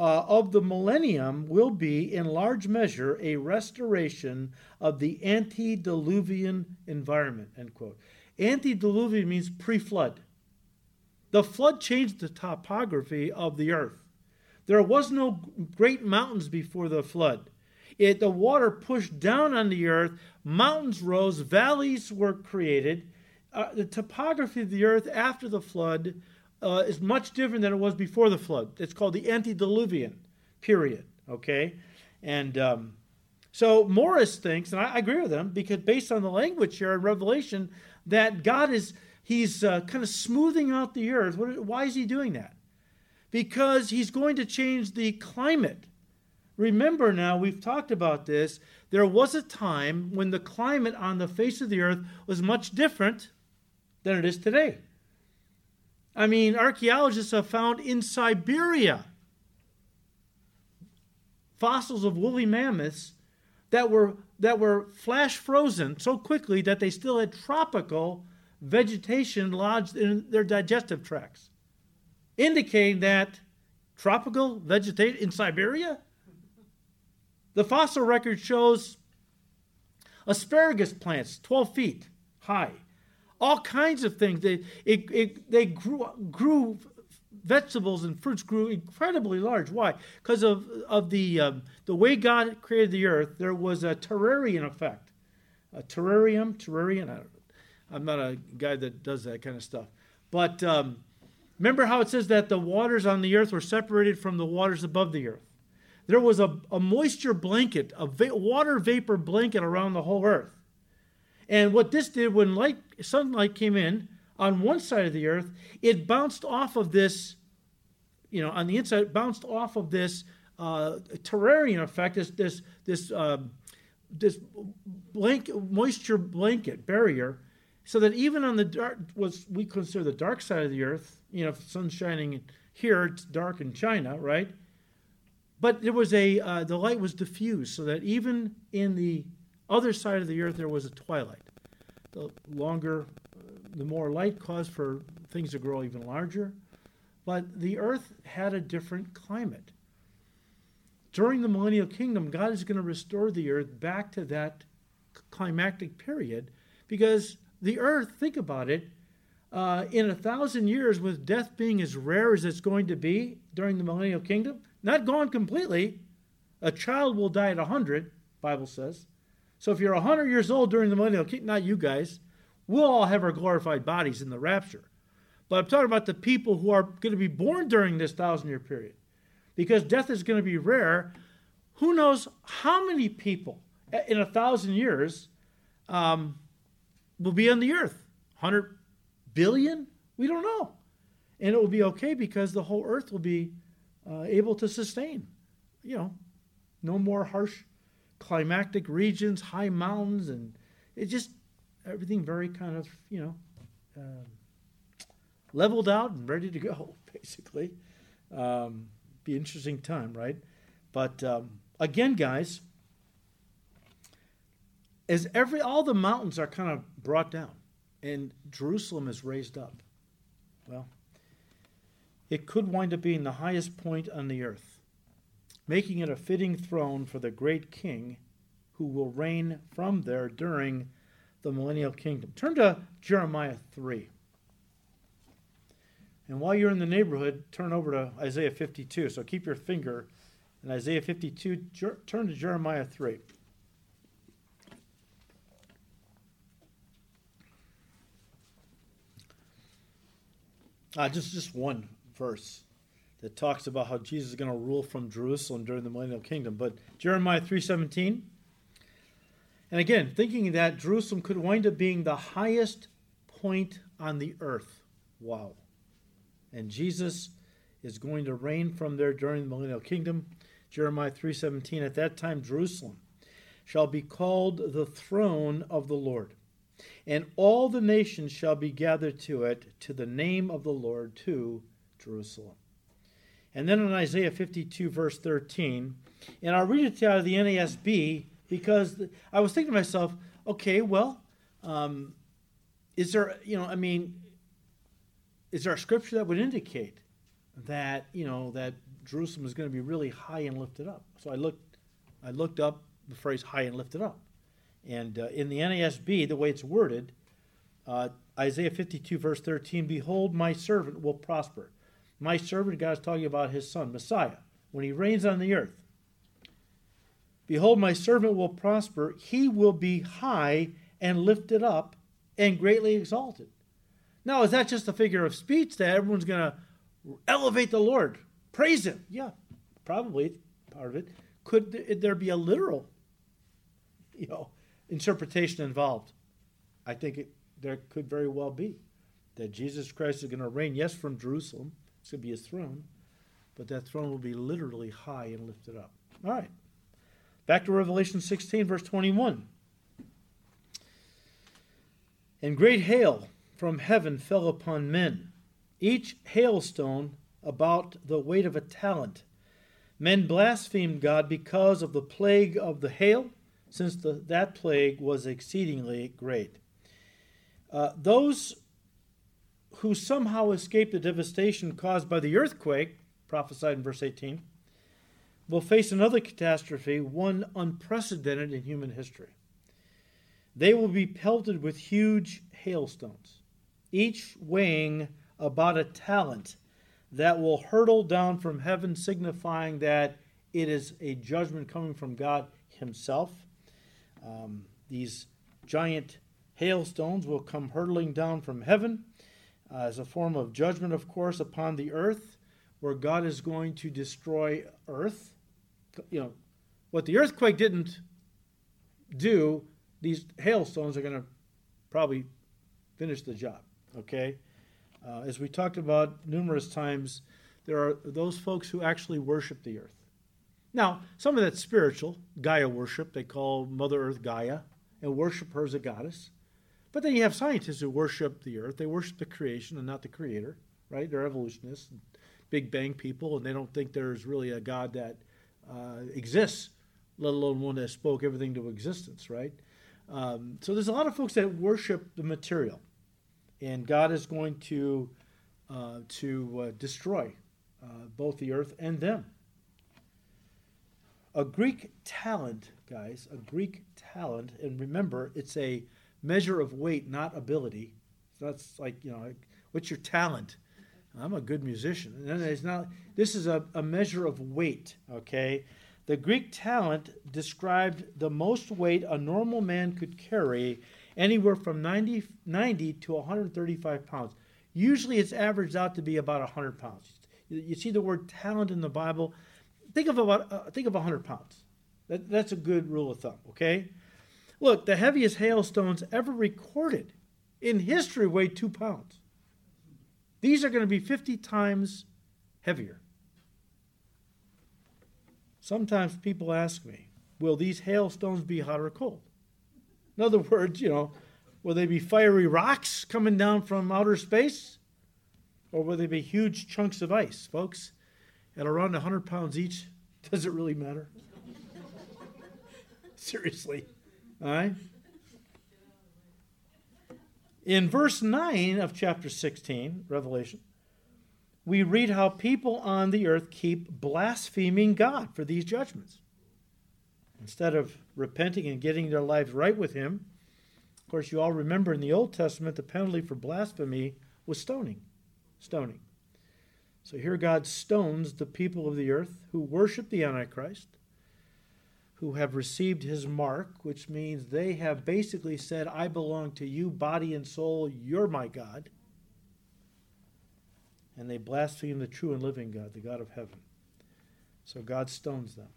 uh, of the millennium will be, in large measure, a restoration of the antediluvian environment, end quote. Antediluvian means pre-flood. The flood changed the topography of the earth. There was no great mountains before the flood. It, the water pushed down on the earth, mountains rose, valleys were created. Uh, the topography of the earth after the flood uh, is much different than it was before the flood. It's called the antediluvian period, okay? And um, so Morris thinks, and I, I agree with him, because based on the language here in Revelation, that God is, he's uh, kind of smoothing out the earth. What, why is he doing that? Because he's going to change the climate. Remember now, we've talked about this. There was a time when the climate on the face of the earth was much different than it is today. I mean, archaeologists have found in Siberia fossils of woolly mammoths that were that were flash frozen so quickly that they still had tropical vegetation lodged in their digestive tracts, indicating that tropical vegetation in Siberia. The fossil record shows asparagus plants twelve feet high, all kinds of things. They it, it, they grew grew vegetables and fruits grew incredibly large. Why? Because of of the um, the way God created the earth, there was a terrarian effect. A terrarium, terrarian. I don't, I'm not a guy that does that kind of stuff, but um, remember how it says that the waters on the earth were separated from the waters above the earth. There was a, a moisture blanket, a va- water vapor blanket around the whole earth. And what this did when light, sunlight came in on one side of the earth, it bounced off of this, you know, on the inside, it bounced off of this uh, terrarian effect, this this this uh, this blanket, moisture blanket barrier, so that even on the dark, what we consider the dark side of the earth, you know, if the sun's shining here, it's dark in China, right? But there was a uh, the light was diffused so that even in the other side of the earth there was a twilight. The longer, the more light caused for things to grow even larger. But the earth had a different climate. During the millennial kingdom, God is going to restore the earth back to that climactic period, because the earth, think about it, uh, in a thousand years, with death being as rare as it's going to be during the millennial kingdom, not gone completely. A child will die at one hundred, Bible says. So if you're one hundred years old during the millennial kingdom, not you guys, we'll all have our glorified bodies in the rapture. But I'm talking about the people who are going to be born during this thousand-year period. Because death is going to be rare. Who knows how many people in a thousand years um, will be on the earth? one hundred billion? We don't know. And it will be okay because the whole earth will be Uh, able to sustain, you know, no more harsh climactic regions, high mountains, and it just, everything very kind of, you know, uh, leveled out and ready to go, basically. Um, be an interesting time, right? But um, again, guys, as every, all the mountains are kind of brought down and Jerusalem is raised up. Well, it could wind up being the highest point on the earth, making it a fitting throne for the great king who will reign from there during the millennial kingdom. Turn to Jeremiah three. And while you're in the neighborhood, turn over to Isaiah fifty-two. So keep your finger in Isaiah fifty-two. Jer- turn to Jeremiah three. Ah, just, just one verse that talks about how Jesus is going to rule from Jerusalem during the millennial kingdom. But Jeremiah three seventeen, and again, thinking that Jerusalem could wind up being the highest point on the earth. Wow. And Jesus is going to reign from there during the millennial kingdom. Jeremiah three seventeen, at that time Jerusalem shall be called the throne of the Lord, and all the nations shall be gathered to it, to the name of the Lord, to Jerusalem. And then in Isaiah fifty-two, verse thirteen, and I'll read it to you out of the N A S B, because I was thinking to myself, okay, well, um, is there, you know, I mean, is there a scripture that would indicate that, you know, that Jerusalem is going to be really high and lifted up. So I looked, I looked up the phrase high and lifted up. And uh, in the N A S B, the way it's worded, uh, Isaiah fifty-two, verse thirteen, behold, my servant will prosper. My servant, God is talking about his son, Messiah, when he reigns on the earth. Behold, my servant will prosper. He will be high and lifted up and greatly exalted. Now, is that just a figure of speech that everyone's going to elevate the Lord, praise him? Yeah, probably part of it. Could there be a literal, you know, interpretation involved? I think it, there could very well be that Jesus Christ is going to reign, yes, from Jerusalem. It's going to be his throne, but that throne will be literally high and lifted up. All right, back to Revelation sixteen, verse twenty-one. And great hail from heaven fell upon men, each hailstone about the weight of a talent. Men blasphemed God because of the plague of the hail, since the, that plague was exceedingly great. Uh, those who somehow escaped the devastation caused by the earthquake, prophesied in verse eighteen, will face another catastrophe, one unprecedented in human history. They will be pelted with huge hailstones, each weighing about a talent, that will hurtle down from heaven, signifying that it is a judgment coming from God himself. Um, these giant hailstones will come hurtling down from heaven uh, as a form of judgment, of course, upon the earth, where God is going to destroy earth. You know, what the earthquake didn't do, these hailstones are going to probably finish the job, okay? Uh, as we talked about numerous times, there are those folks who actually worship the earth. Now, some of that's spiritual, Gaia worship. They call Mother Earth Gaia and worship her as a goddess. But then you have scientists who worship the earth. They worship the creation and not the creator, right? They're evolutionists, Big Bang people, and they don't think there's really a God that uh, exists, let alone one that spoke everything to existence, right? Um, so there's a lot of folks that worship the material. And God is going to uh, to uh, destroy uh, both the earth and them. A Greek talent, guys, a Greek talent, and remember, it's a measure of weight, not ability. So that's like, you know, like, what's your talent? I'm a good musician. And it's not. This is a, a measure of weight, okay? The Greek talent described the most weight a normal man could carry, anywhere from ninety, ninety to one hundred thirty-five pounds. Usually it's averaged out to be about one hundred pounds. You see the word talent in the Bible. Think of about uh, think of one hundred pounds. That, that's a good rule of thumb, okay? Look, the heaviest hailstones ever recorded in history weighed two pounds. These are going to be fifty times heavier. Sometimes people ask me, will these hailstones be hot or cold? In other words, you know, will they be fiery rocks coming down from outer space? Or will they be huge chunks of ice? Folks, at around one hundred pounds each, does it really matter? Seriously. All right? In verse nine of chapter sixteen, Revelation, we read how people on the earth keep blaspheming God for these judgments. Instead of repenting and getting their lives right with him. Of course, you all remember in the Old Testament, the penalty for blasphemy was stoning. Stoning. So here God stones the people of the earth who worship the Antichrist, who have received his mark, which means they have basically said, I belong to you, body and soul, you're my God. And they blaspheme the true and living God, the God of heaven. So God stones them.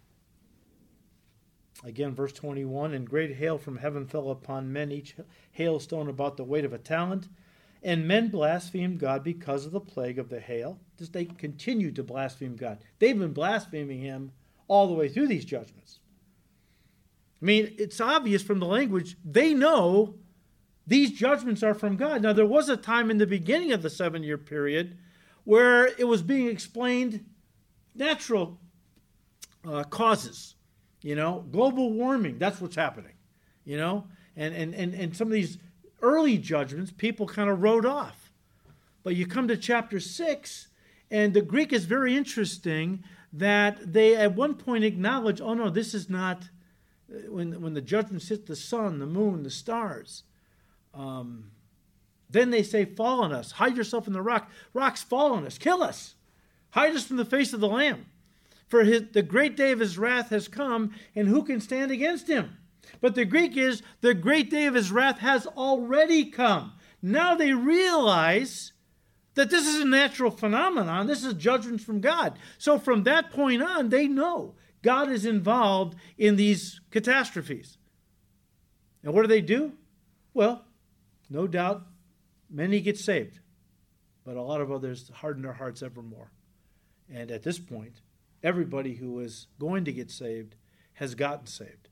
Again, verse twenty-one, and great hail from heaven fell upon men, each hailstone about the weight of a talent. And men blasphemed God because of the plague of the hail. Just they continued to blaspheme God. They've been blaspheming him all the way through these judgments. I mean, it's obvious from the language, they know these judgments are from God. Now, there was a time in the beginning of the seven-year period where it was being explained natural uh, causes. You know, global warming, that's what's happening, you know. And, and, and, and some of these early judgments, people kind of wrote off. But you come to chapter six, And the Greek is very interesting that they at one point acknowledge, oh no, this is not, when when the judgments hit the sun, the moon, the stars. Um, then they say, fall on us, hide yourself in the rock. Rocks, fall on us, kill us. Hide us from the face of the Lamb. For his, the great day of his wrath has come, and who can stand against him? But the Greek is, the great day of his wrath has already come. Now they realize that this is a natural phenomenon. This is judgment from God. So from that point on, they know God is involved in these catastrophes. And what do they do? Well, no doubt, many get saved, but a lot of others harden their hearts evermore. And at this point, everybody who was going to get saved has gotten saved.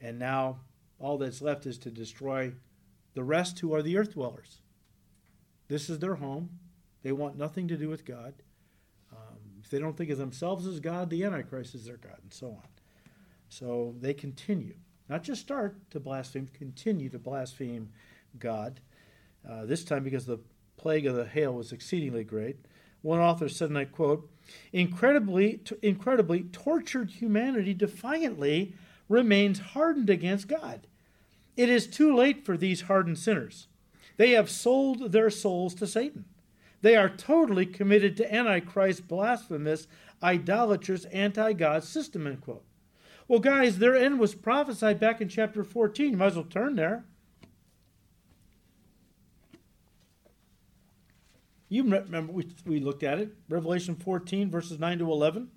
And now all that's left is to destroy the rest who are the earth dwellers. This is their home. They want nothing to do with God. Um, if they don't think of themselves as God, the Antichrist is their God, and so on. So they continue, not just start to blaspheme, continue to blaspheme God. Uh, this time because the plague of the hail was exceedingly great. One author said, and I quote, incredibly, t- incredibly tortured humanity defiantly remains hardened against God. It is too late for these hardened sinners. They have sold their souls to Satan. They are totally committed to Antichrist, blasphemous, idolatrous, anti-God system, end quote. Well, guys, their end was prophesied back in chapter fourteen. You might as well turn there. You remember, we, we looked at it, Revelation fourteen, verses nine to eleven.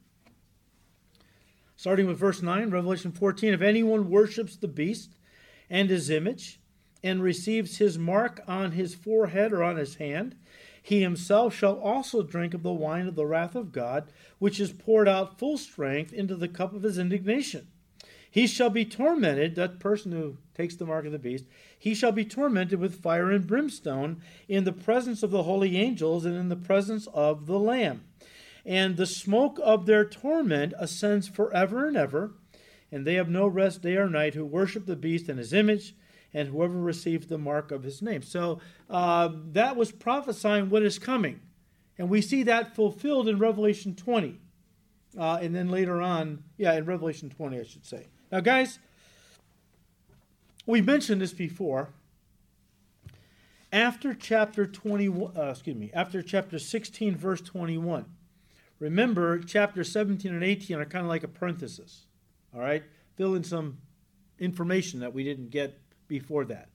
Starting with verse nine, Revelation fourteen, if anyone worships the beast and his image and receives his mark on his forehead or on his hand, he himself shall also drink of the wine of the wrath of God, which is poured out full strength into the cup of his indignation. He shall be tormented, that person who takes the mark of the beast, he shall be tormented with fire and brimstone in the presence of the holy angels and in the presence of the Lamb. And the smoke of their torment ascends forever and ever, and they have no rest day or night who worship the beast and his image, and whoever received the mark of his name. So uh, that was prophesying what is coming. And we see that fulfilled in Revelation twenty. Uh, and then later on, yeah, in Revelation twenty, I should say. Now, guys, we mentioned this before. After chapter twenty-one, uh, excuse me, after chapter sixteen, verse twenty-one. Remember, chapter seventeen and eighteen are kind of like a parenthesis. All right, fill in some information that we didn't get before that.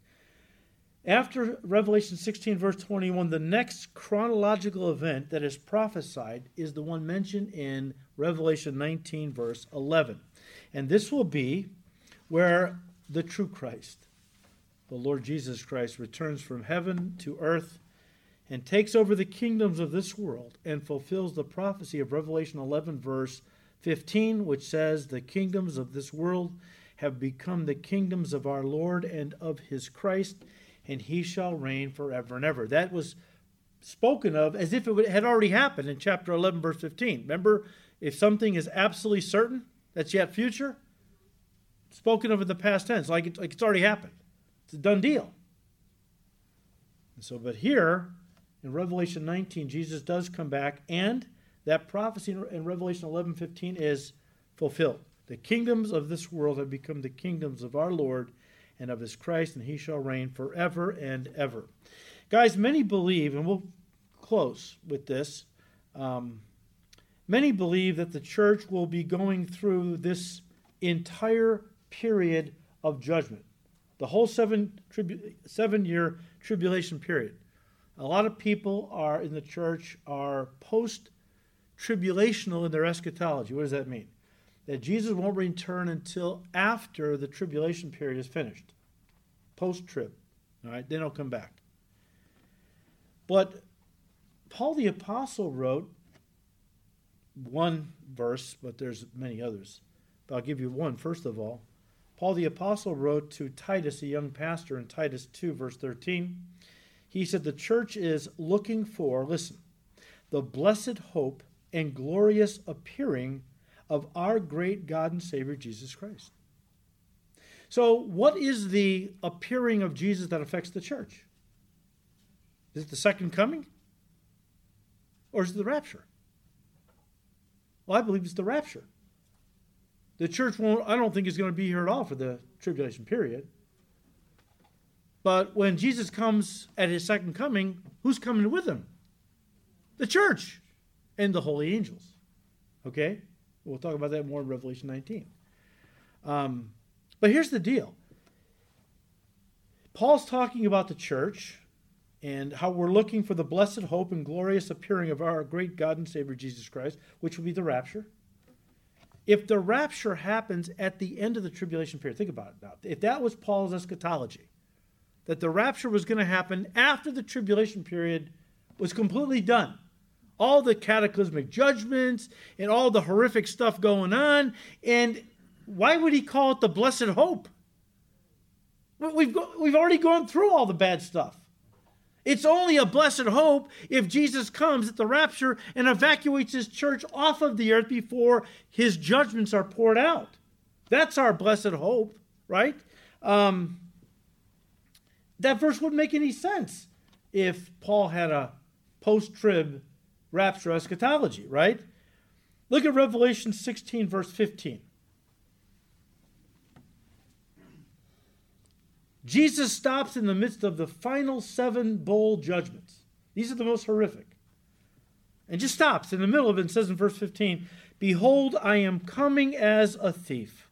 After Revelation sixteen, verse twenty-one, the next chronological event that is prophesied is the one mentioned in Revelation nineteen, verse eleven. And this will be where the true Christ, the Lord Jesus Christ, returns from heaven to earth and takes over the kingdoms of this world and fulfills the prophecy of Revelation eleven, verse fifteen, which says, the kingdoms of this world have become the kingdoms of our Lord and of his Christ, and he shall reign forever and ever. That was spoken of as if it had already happened in chapter eleven, verse fifteen. Remember, if something is absolutely certain, that's yet future, spoken of in the past tense, like, it, like it's already happened. It's a done deal. And so, but here, in Revelation nineteen, Jesus does come back, and that prophecy in Revelation eleven, fifteen is fulfilled. The kingdoms of this world have become the kingdoms of our Lord and of his Christ, and he shall reign forever and ever. Guys, many believe, and we'll close with this, um, many believe that the church will be going through this entire period of judgment, the whole seven tribu- seven-year tribulation period. A lot of people are in the church are post-tribulational in their eschatology. What does that mean? That Jesus won't return until after the tribulation period is finished, post-trib. All right, then he'll come back. But Paul the Apostle wrote one verse, but there's many others. But I'll give you one first of all. Paul the Apostle wrote to Titus, a young pastor, in Titus two, verse thirteen. He said, the church is looking for, listen, the blessed hope and glorious appearing of our great God and Savior, Jesus Christ. So what is the appearing of Jesus that affects the church? Is it the second coming? Or is it the rapture? Well, I believe it's the rapture. The church won't, I don't think is going to be here at all for the tribulation period. But when Jesus comes at his second coming, who's coming with him? The church and the holy angels. Okay? We'll talk about that more in Revelation nineteen. Um, but here's the deal. Paul's talking about the church and how we're looking for the blessed hope and glorious appearing of our great God and Savior Jesus Christ, which will be the rapture. If the rapture happens at the end of the tribulation period, think about it now. If that was Paul's eschatology, that the rapture was going to happen after the tribulation period was completely done. All the cataclysmic judgments and all the horrific stuff going on. And why would he call it the blessed hope? We've, go- we've already gone through all the bad stuff. It's only a blessed hope if Jesus comes at the rapture and evacuates his church off of the earth before his judgments are poured out. That's our blessed hope, right? Um, that verse wouldn't make any sense if Paul had a post-trib rapture eschatology, right? Look at Revelation sixteen, verse fifteen. Jesus stops in the midst of the final seven bowl judgments. These are the most horrific. And just stops in the middle of it and says in verse fifteen, "Behold, I am coming as a thief.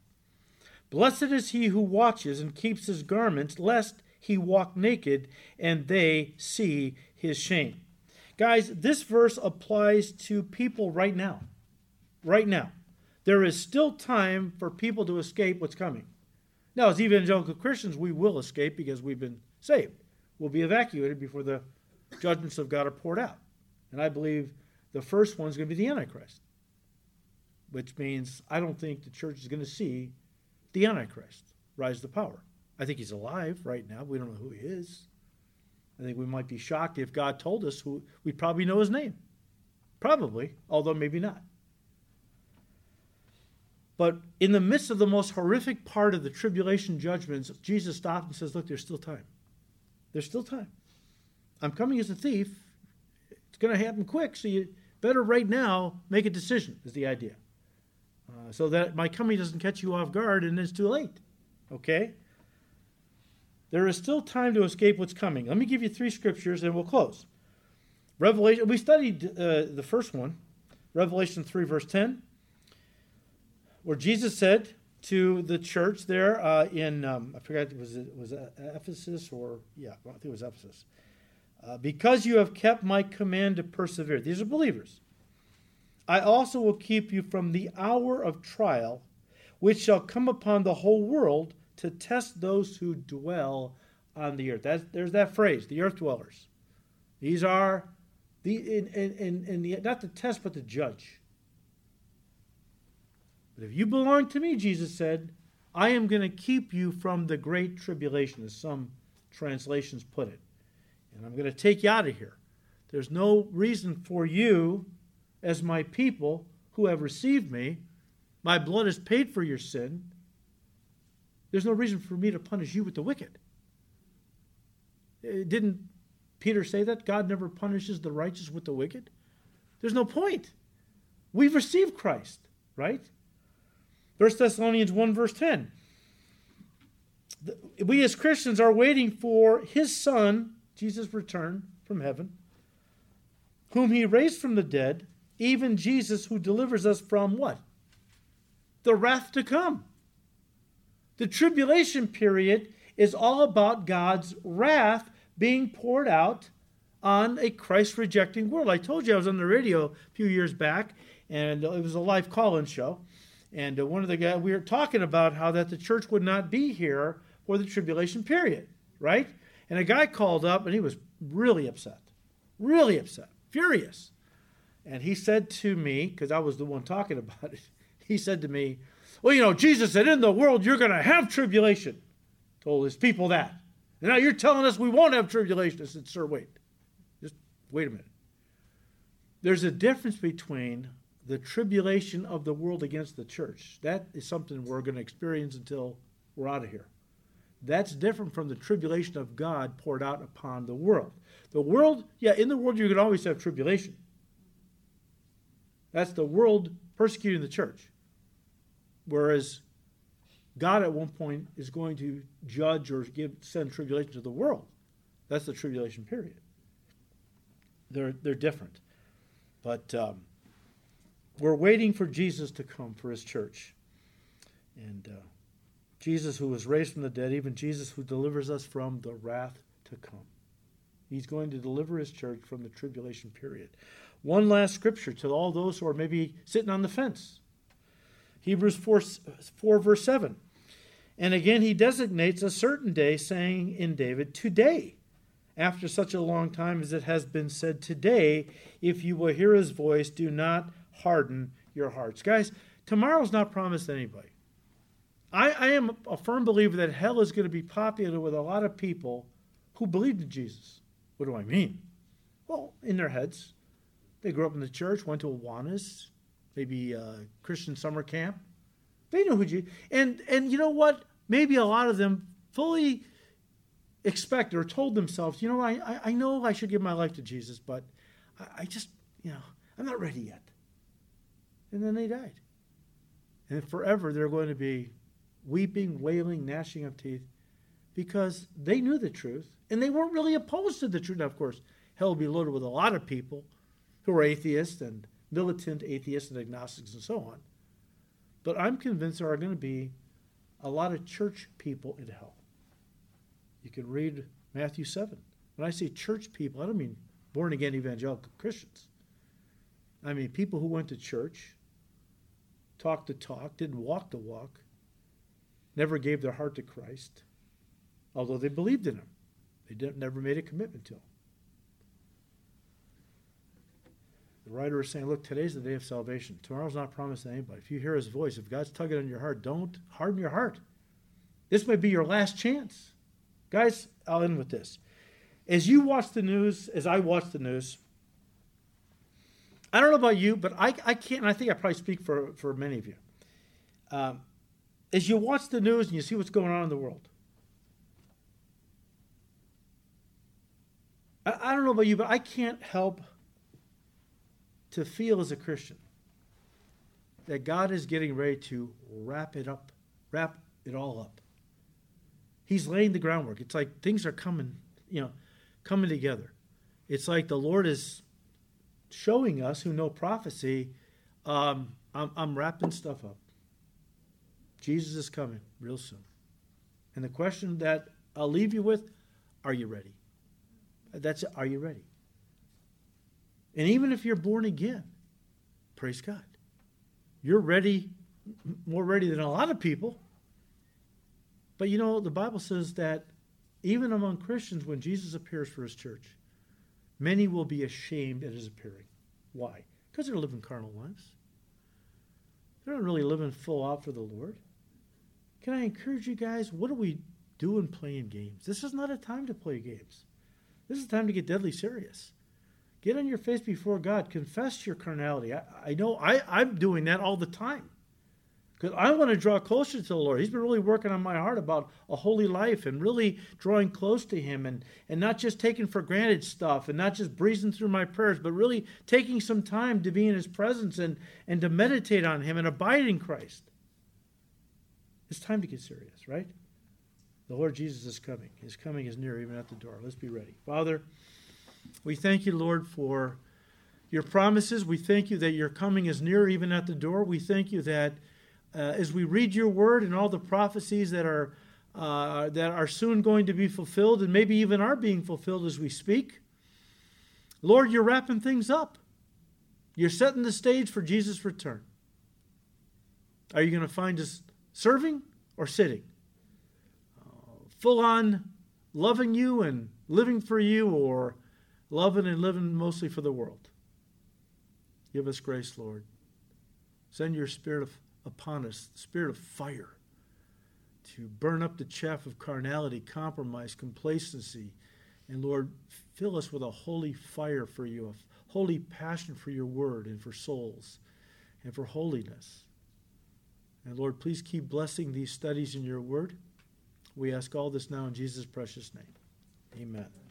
Blessed is he who watches and keeps his garments, lest he walk naked and they see his shame." Guys, this verse applies to people right now. Right now. There is still time for people to escape what's coming. Now, as evangelical Christians, we will escape because we've been saved. We'll be evacuated before the judgments of God are poured out. And I believe the first one's going to be the Antichrist, which means I don't think the church is going to see the Antichrist rise to power. I think he's alive right now. We don't know who he is. I think we might be shocked if God told us who. We'd probably know his name. Probably, although maybe not. But in the midst of the most horrific part of the tribulation judgments, Jesus stops and says, look, there's still time. There's still time. I'm coming as a thief. It's going to happen quick, so you better right now make a decision is the idea. Uh, so that my coming doesn't catch you off guard and it's too late. Okay? There is still time to escape what's coming. Let me give you three scriptures and we'll close. Revelation. We studied uh, the first one, Revelation three, verse ten. Where Jesus said to the church there uh, in, um, I forgot, was it was it Ephesus or, yeah, I think it was Ephesus. Uh, because you have kept my command to persevere. These are believers. I also will keep you from the hour of trial, which shall come upon the whole world to test those who dwell on the earth. That's, there's that phrase, the earth dwellers. These are, the in, in, in, in the not to test, but to judge. But if you belong to me, Jesus said, I am going to keep you from the great tribulation, as some translations put it. And I'm going to take you out of here. There's no reason for you, as my people who have received me, my blood is paid for your sin. There's no reason for me to punish you with the wicked. Didn't Peter say that? God never punishes the righteous with the wicked. There's no point. We've received Christ, right? First Thessalonians one, verse ten. We as Christians are waiting for his son, Jesus' return from heaven, whom he raised from the dead, even Jesus who delivers us from what? The wrath to come. The tribulation period is all about God's wrath being poured out on a Christ-rejecting world. I told you I was on the radio a few years back, and it was a live call-in show. And one of the guys, we were talking about how that the church would not be here for the tribulation period, right? And a guy called up, and he was really upset, really upset, furious. And he said to me, because I was the one talking about it, he said to me, well, you know, Jesus said, in the world, you're going to have tribulation. Told his people that. And now you're telling us we won't have tribulation. I said, sir, wait. Just wait a minute. There's a difference between the tribulation of the world against the church. That is something we're going to experience until we're out of here. That's different from the tribulation of God poured out upon the world. The world, yeah, in the world you can always have tribulation. That's the world persecuting the church. Whereas God at one point is going to judge or give send tribulation to the world. That's the tribulation period. They're they're different. But um, we're waiting for Jesus to come for his church. And uh, Jesus who was raised from the dead, even Jesus who delivers us from the wrath to come. He's going to deliver his church from the tribulation period. One last scripture to all those who are maybe sitting on the fence. Hebrews four, four verse seven. And again, he designates a certain day, saying in David, today, after such a long time as it has been said, today, if you will hear his voice, do not harden your hearts. Guys, tomorrow's not promised to anybody. I, I am a firm believer that hell is going to be popular with a lot of people who believed in Jesus. What do I mean? Well, in their heads. They grew up in the church, went to Awanas, maybe a Christian summer camp. They know who Jesus is. And, and you know what? Maybe a lot of them fully expect or told themselves, you know, I, I know I should give my life to Jesus, but I, I just, you know, I'm not ready yet. And then they died. And forever they're going to be weeping, wailing, gnashing of teeth because they knew the truth and they weren't really opposed to the truth. Now, of course, hell will be loaded with a lot of people who are atheists and militant atheists and agnostics and so on. But I'm convinced there are going to be a lot of church people in hell. You can read Matthew seven. When I say church people, I don't mean born-again evangelical Christians. I mean people who went to church, talked the talk, didn't walk the walk, never gave their heart to Christ, although they believed in him. They didn't, never made a commitment to him. The writer is saying, look, today's the day of salvation. Tomorrow's not promised to anybody. If you hear his voice, if God's tugging on your heart, don't harden your heart. This may be your last chance. Guys, I'll end with this. As you watch the news, as I watch the news, I don't know about you, but I, I can't, and I think I probably speak for, for many of you. Um, as you watch the news and you see what's going on in the world, I, I don't know about you, but I can't help to feel as a Christian that God is getting ready to wrap it up, wrap it all up. He's laying the groundwork. It's like things are coming, you know, coming together. It's like the Lord is showing us who know prophecy, um, I'm, I'm wrapping stuff up. Jesus is coming real soon. And the question that I'll leave you with, are you ready? That's it, are you ready? And even if you're born again, praise God, you're ready, more ready than a lot of people. But you know, the Bible says that even among Christians, when Jesus appears for his church, many will be ashamed at his appearing. Why? Because they're living carnal lives. They're not really living full out for the Lord. Can I encourage you guys? What are we doing playing games? This is not a time to play games. This is a time to get deadly serious. Get on your face before God. Confess your carnality. I, I know I, I'm doing that all the time. Because I want to draw closer to the Lord. He's been really working on my heart about a holy life and really drawing close to him and, and not just taking for granted stuff and not just breezing through my prayers, but really taking some time to be in his presence and, and to meditate on him and abide in Christ. It's time to get serious, right? The Lord Jesus is coming. His coming is near, even at the door. Let's be ready. Father, we thank you, Lord, for your promises. We thank you that your coming is near, even at the door. We thank you that Uh, as we read your word and all the prophecies that are uh, that are soon going to be fulfilled and maybe even are being fulfilled as we speak, Lord, you're wrapping things up. You're setting the stage for Jesus' return. Are you going to find us serving or sitting? Uh, full on loving you and living for you, or loving and living mostly for the world? Give us grace, Lord. Send your spirit of upon us, the spirit of fire, to burn up the chaff of carnality, compromise, complacency, and Lord, fill us with a holy fire for you, a holy passion for your word and for souls and for holiness. And Lord, please keep blessing these studies in your word. We ask all this now in Jesus' precious name. Amen.